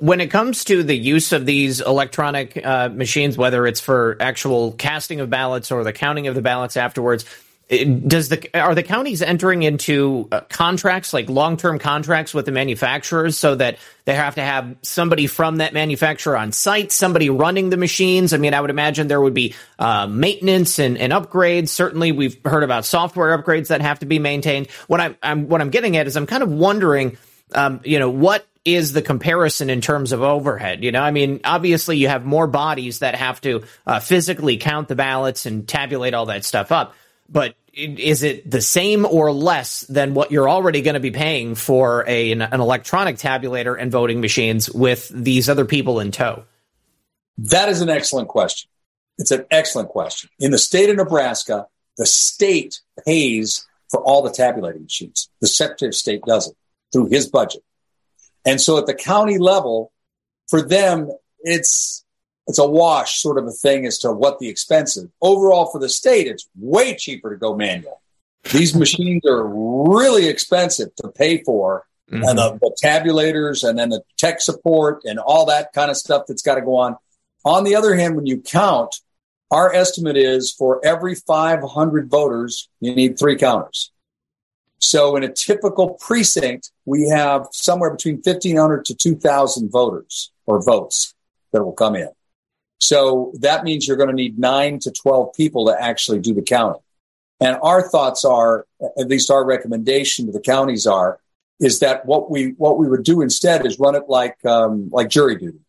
When it comes to the use of these electronic machines, whether it's for actual casting of ballots or the counting of the ballots afterwards, are the counties entering into contracts, like long-term contracts with the manufacturers, so that they have to have somebody from that manufacturer on site, somebody running the machines? I mean, I would imagine there would be maintenance and upgrades. Certainly, we've heard about software upgrades that have to be maintained. What I'm getting at is I'm kind of wondering, what is the comparison in terms of overhead? You know, I mean, obviously, you have more bodies that have to physically count the ballots and tabulate all that stuff up. But is it the same or less than what you're already going to be paying for an electronic tabulator and voting machines with these other people in tow? That is an excellent question. It's an excellent question. In the state of Nebraska, the state pays for all the tabulating machines. The Secretary of State does it through his budget. And so at the county level, for them, it's a wash sort of a thing as to what the expense is. Overall for the state, it's way cheaper to go manual. These machines are really expensive to pay for, and the tabulators and then the tech support and all that kind of stuff that's got to go on. On the other hand, when you count, our estimate is for every 500 voters, you need 3 counters. So in a typical precinct, we have somewhere between 1,500 to 2,000 voters or votes that will come in. So that means you're going to need 9 to 12 people to actually do the counting. And our thoughts are, at least our recommendation to the counties is that what we would do instead is run it like jury duty.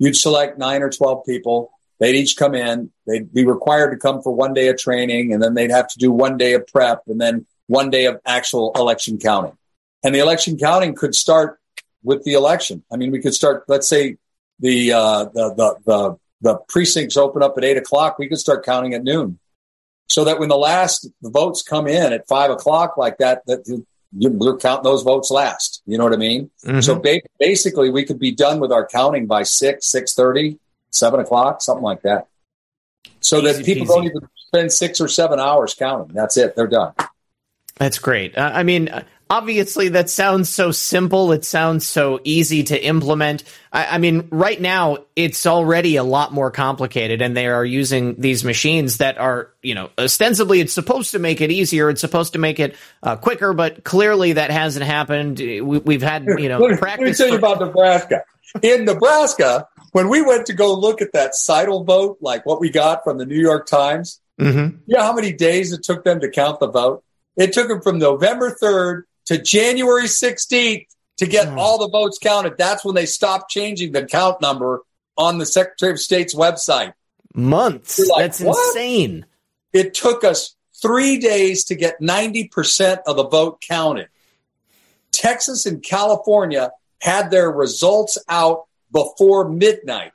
You'd select 9 or 12 people. They'd each come in. They'd be required to come for one day of training, and then they'd have to do one day of prep, and then one day of actual election counting. And the election counting could start with the election. I mean, we could start, let's say the precincts open up at 8:00. We could start counting at noon, so that when the votes come in at 5:00, like that you're counting those votes last. You know what I mean? Mm-hmm. So basically, we could be done with our counting by 6:30, 7:00, something like that. So that people don't even spend 6 or 7 hours counting. That's it; they're done. That's great. I mean, obviously that sounds so simple. It sounds so easy to implement. I mean, right now it's already a lot more complicated, and they are using these machines that are, you know, ostensibly it's supposed to make it easier. It's supposed to make it quicker, but clearly that hasn't happened. We've had, you know, practice. Let me tell you about Nebraska. In Nebraska, when we went to go look at that CIDL vote, like what we got from the New York Times, mm-hmm. You know how many days it took them to count the vote? It took them from November 3rd to January 16th to get all the votes counted. That's when they stopped changing the count number on the Secretary of State's website. Months. Like, that's what? Insane. It took us 3 days to get 90% of the vote counted. Texas and California had their results out before midnight.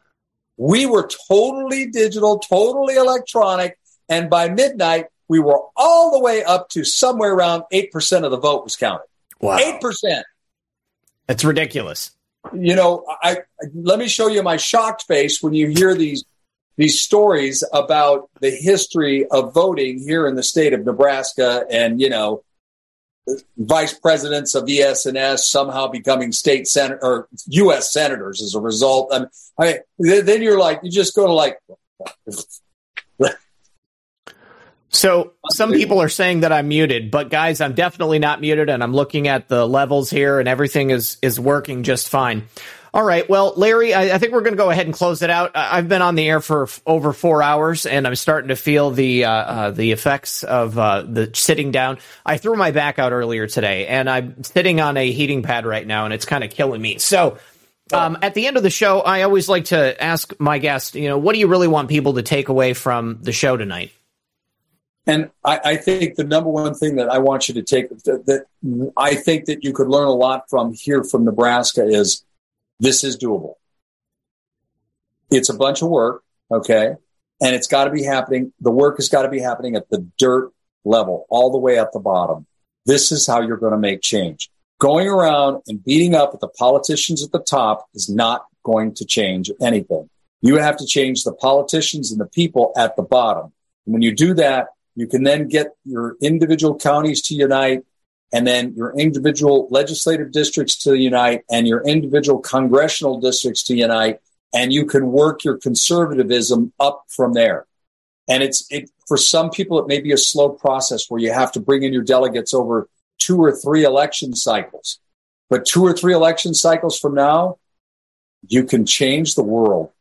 We were totally digital, totally electronic, and by midnight, we were all the way up to somewhere around 8% of the vote was counted. Wow. 8%. That's ridiculous. You know, let me show you my shocked face when you hear these stories about the history of voting here in the state of Nebraska and, you know, vice presidents of ES&S somehow becoming state senator or U.S. senators as a result. I mean, then you're like, you just go to like... So some people are saying that I'm muted, but guys, I'm definitely not muted, and I'm looking at the levels here, and everything is working just fine. All right. Well, Larry, I think we're going to go ahead and close it out. I've been on the air for over 4 hours, and I'm starting to feel the effects of the sitting down. I threw my back out earlier today, and I'm sitting on a heating pad right now, and it's kind of killing me. So at the end of the show, I always like to ask my guest, you know, what do you really want people to take away from the show tonight? And I think the number one thing that I want you to take, that I think that you could learn a lot from here from Nebraska, is this is doable. It's a bunch of work, okay? And it's got to be happening. The work has got to be happening at the dirt level, all the way at the bottom. This is how you're going to make change. Going around and beating up at the politicians at the top is not going to change anything. You have to change the politicians and the people at the bottom. And when you do that, you can then get your individual counties to unite, and then your individual legislative districts to unite, and your individual congressional districts to unite, and you can work your conservatism up from there. And it's for some people, it may be a slow process where you have to bring in your delegates over 2 or 3 election cycles. But 2 or 3 election cycles from now, you can change the world.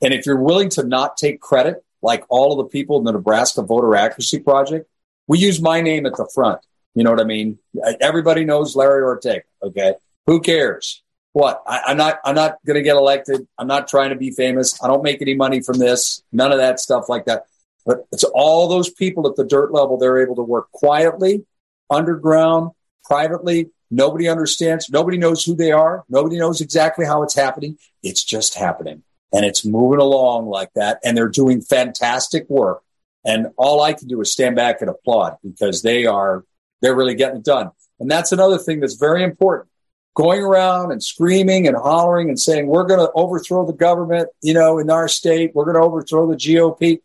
And if you're willing to not take credit, like all of the people in the Nebraska Voter Accuracy Project, we use my name at the front. You know what I mean? Everybody knows Larry Ortega. Okay. Who cares? What? I'm not going to get elected. I'm not trying to be famous. I don't make any money from this. None of that stuff like that. But it's all those people at the dirt level. They're able to work quietly, underground, privately. Nobody understands. Nobody knows who they are. Nobody knows exactly how it's happening. It's just happening. And it's moving along like that. And they're doing fantastic work. And all I can do is stand back and applaud, because they're really getting it done. And that's another thing that's very important. Going around and screaming and hollering and saying, we're going to overthrow the government, you know, in our state. We're going to overthrow the GOP.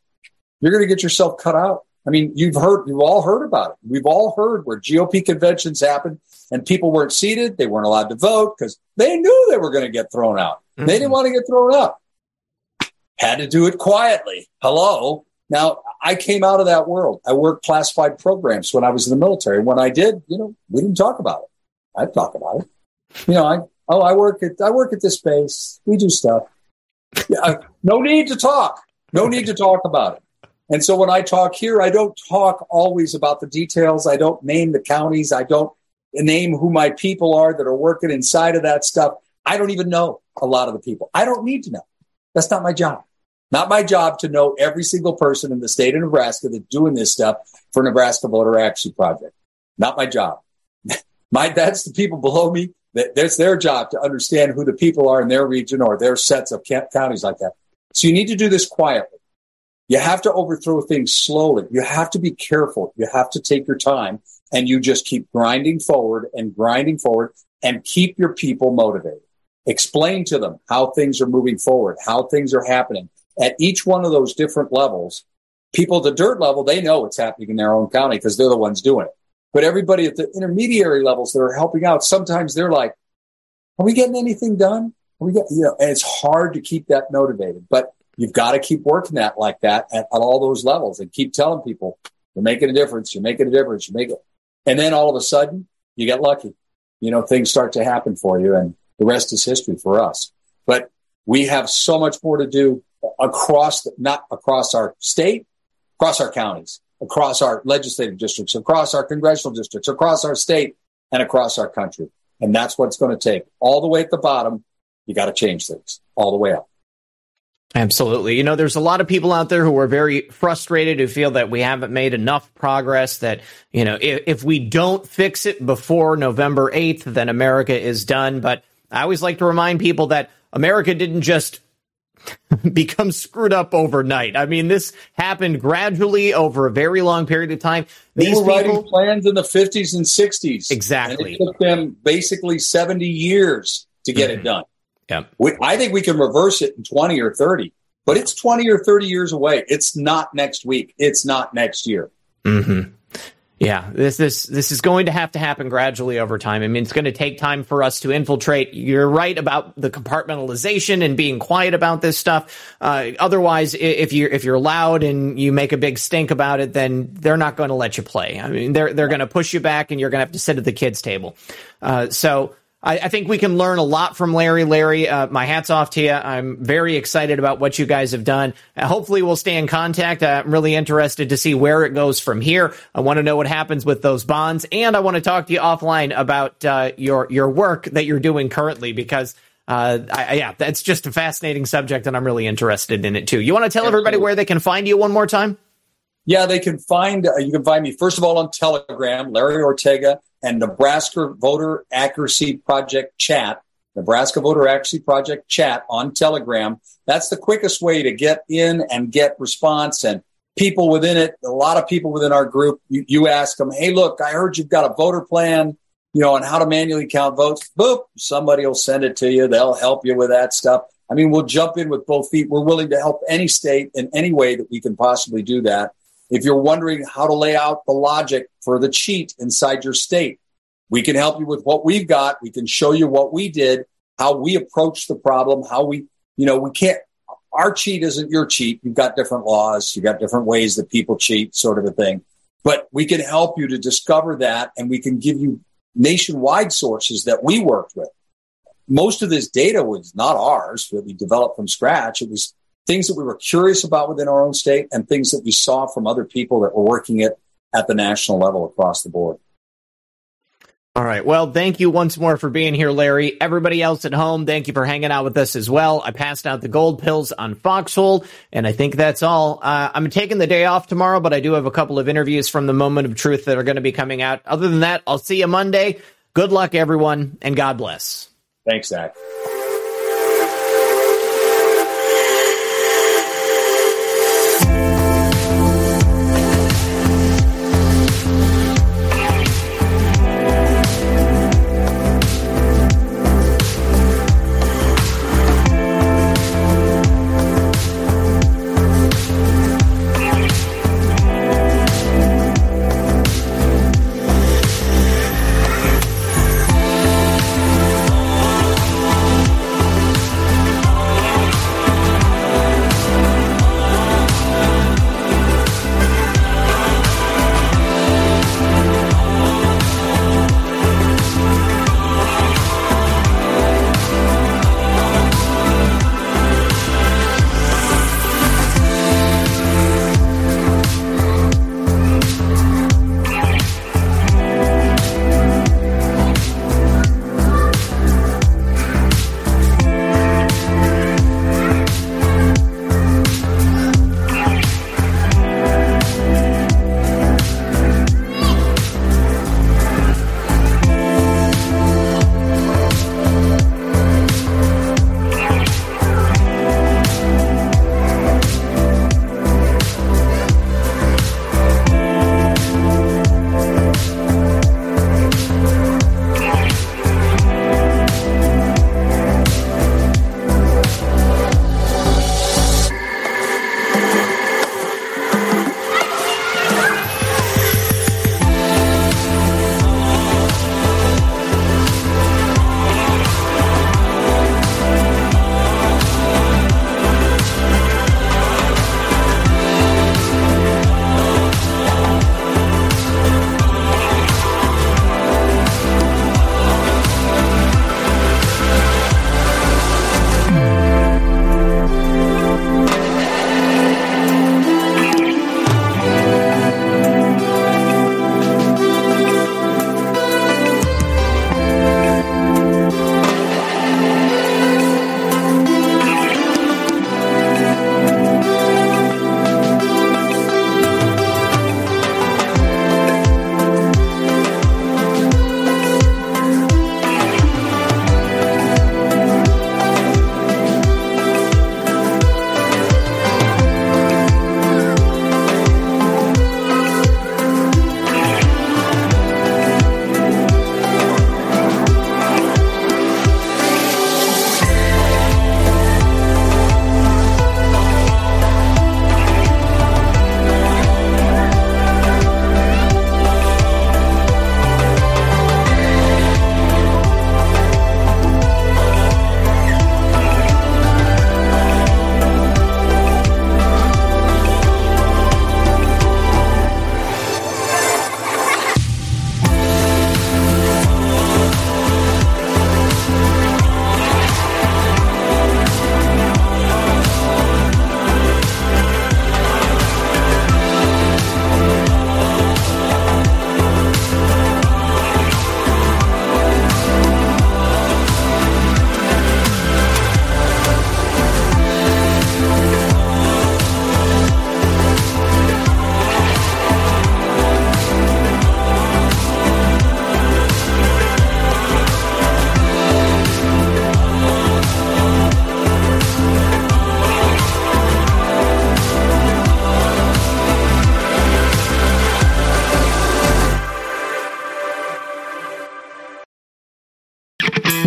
You're going to get yourself cut out. I mean, you've all heard about it. We've all heard where GOP conventions happened and people weren't seated. They weren't allowed to vote because they knew they were going to get thrown out. Mm-hmm. They didn't want to get thrown out. Had to do it quietly. Hello. Now, I came out of that world. I worked classified programs when I was in the military. When I did, you know, we didn't talk about it. I talk about it. You know, I work at this base. We do stuff. Yeah, no need to talk. No need to talk about it. And so when I talk here, I don't talk always about the details. I don't name the counties. I don't name who my people are that are working inside of that stuff. I don't even know a lot of the people. I don't need to know. That's not my job. Not my job to know every single person in the state of Nebraska that's doing this stuff for Nebraska Voter Accuracy Project. Not my job. That's the people below me. That's their job to understand who the people are in their region or their sets of counties like that. So you need to do this quietly. You have to overthrow things slowly. You have to be careful. You have to take your time, and you just keep grinding forward and keep your people motivated. Explain to them how things are moving forward, how things are happening. At each one of those different levels, people at the dirt level, they know what's happening in their own county because they're the ones doing it. But everybody at the intermediary levels that are helping out, sometimes they're like, are we getting anything done? And it's hard to keep that motivated, but you've got to keep working that like that at all those levels and keep telling people, you're making a difference, you're making a difference, you make it. And then all of a sudden you get lucky, things start to happen for you, and the rest is history for us. But we have so much more to do across our state, across our counties, across our legislative districts, across our congressional districts, across our state, and across our country. And that's what it's going to take. All the way at the bottom, you got to change things all the way up. Absolutely. There's a lot of people out there who are very frustrated, who feel that we haven't made enough progress, that, if we don't fix it before November 8th, then America is done. But I always like to remind people that America didn't just become screwed up overnight. I mean, this happened gradually over a very long period of time. These people were writing plans in the 50s and 60s. Exactly. And it took them basically 70 years to get it done. Yeah. I think we can reverse it in 20 or 30, but it's 20 or 30 years away. It's not next week. It's not next year. Mm-hmm. Yeah, this is going to have to happen gradually over time. I mean, it's going to take time for us to infiltrate. You're right about the compartmentalization and being quiet about this stuff. Otherwise, if you're loud and you make a big stink about it, then they're not going to let you play. I mean, they're going to push you back, and you're going to have to sit at the kids' table. So I think we can learn a lot from Larry. Larry, my hat's off to you. I'm very excited about what you guys have done. Hopefully we'll stay in contact. I'm really interested to see where it goes from here. I want to know what happens with those bonds. And I want to talk to you offline about your work that you're doing currently, because that's just a fascinating subject, and I'm really interested in it too. You want to tell everybody where they can find you one more time? Yeah, you can find me, first of all, on Telegram, Larry Ortega, and Nebraska Voter Accuracy Project Chat, Nebraska Voter Accuracy Project Chat on Telegram. That's the quickest way to get in and get response, and people within it, a lot of people within our group, you ask them, hey, look, I heard you've got a voter plan, on how to manually count votes. Boop, somebody will send it to you. They'll help you with that stuff. I mean, we'll jump in with both feet. We're willing to help any state in any way that we can possibly do that. If you're wondering how to lay out the logic for the cheat inside your state, we can help you with what we've got. We can show you what we did, how we approach the problem, how we, we can't, our cheat isn't your cheat. You've got different laws. You've got different ways that people cheat, sort of a thing. But we can help you to discover that, and we can give you nationwide sources that we worked with. Most of this data was not ours that we developed from scratch. It was things that we were curious about within our own state, and things that we saw from other people that were working it at the national level across the board. All right. Well, thank you once more for being here, Larry. Everybody else at home, thank you for hanging out with us as well. I passed out the gold pills on Foxhole, and I think that's all. I'm taking the day off tomorrow, but I do have a couple of interviews from the Moment of Truth that are going to be coming out. Other than that, I'll see you Monday. Good luck, everyone, and God bless. Thanks, Zach.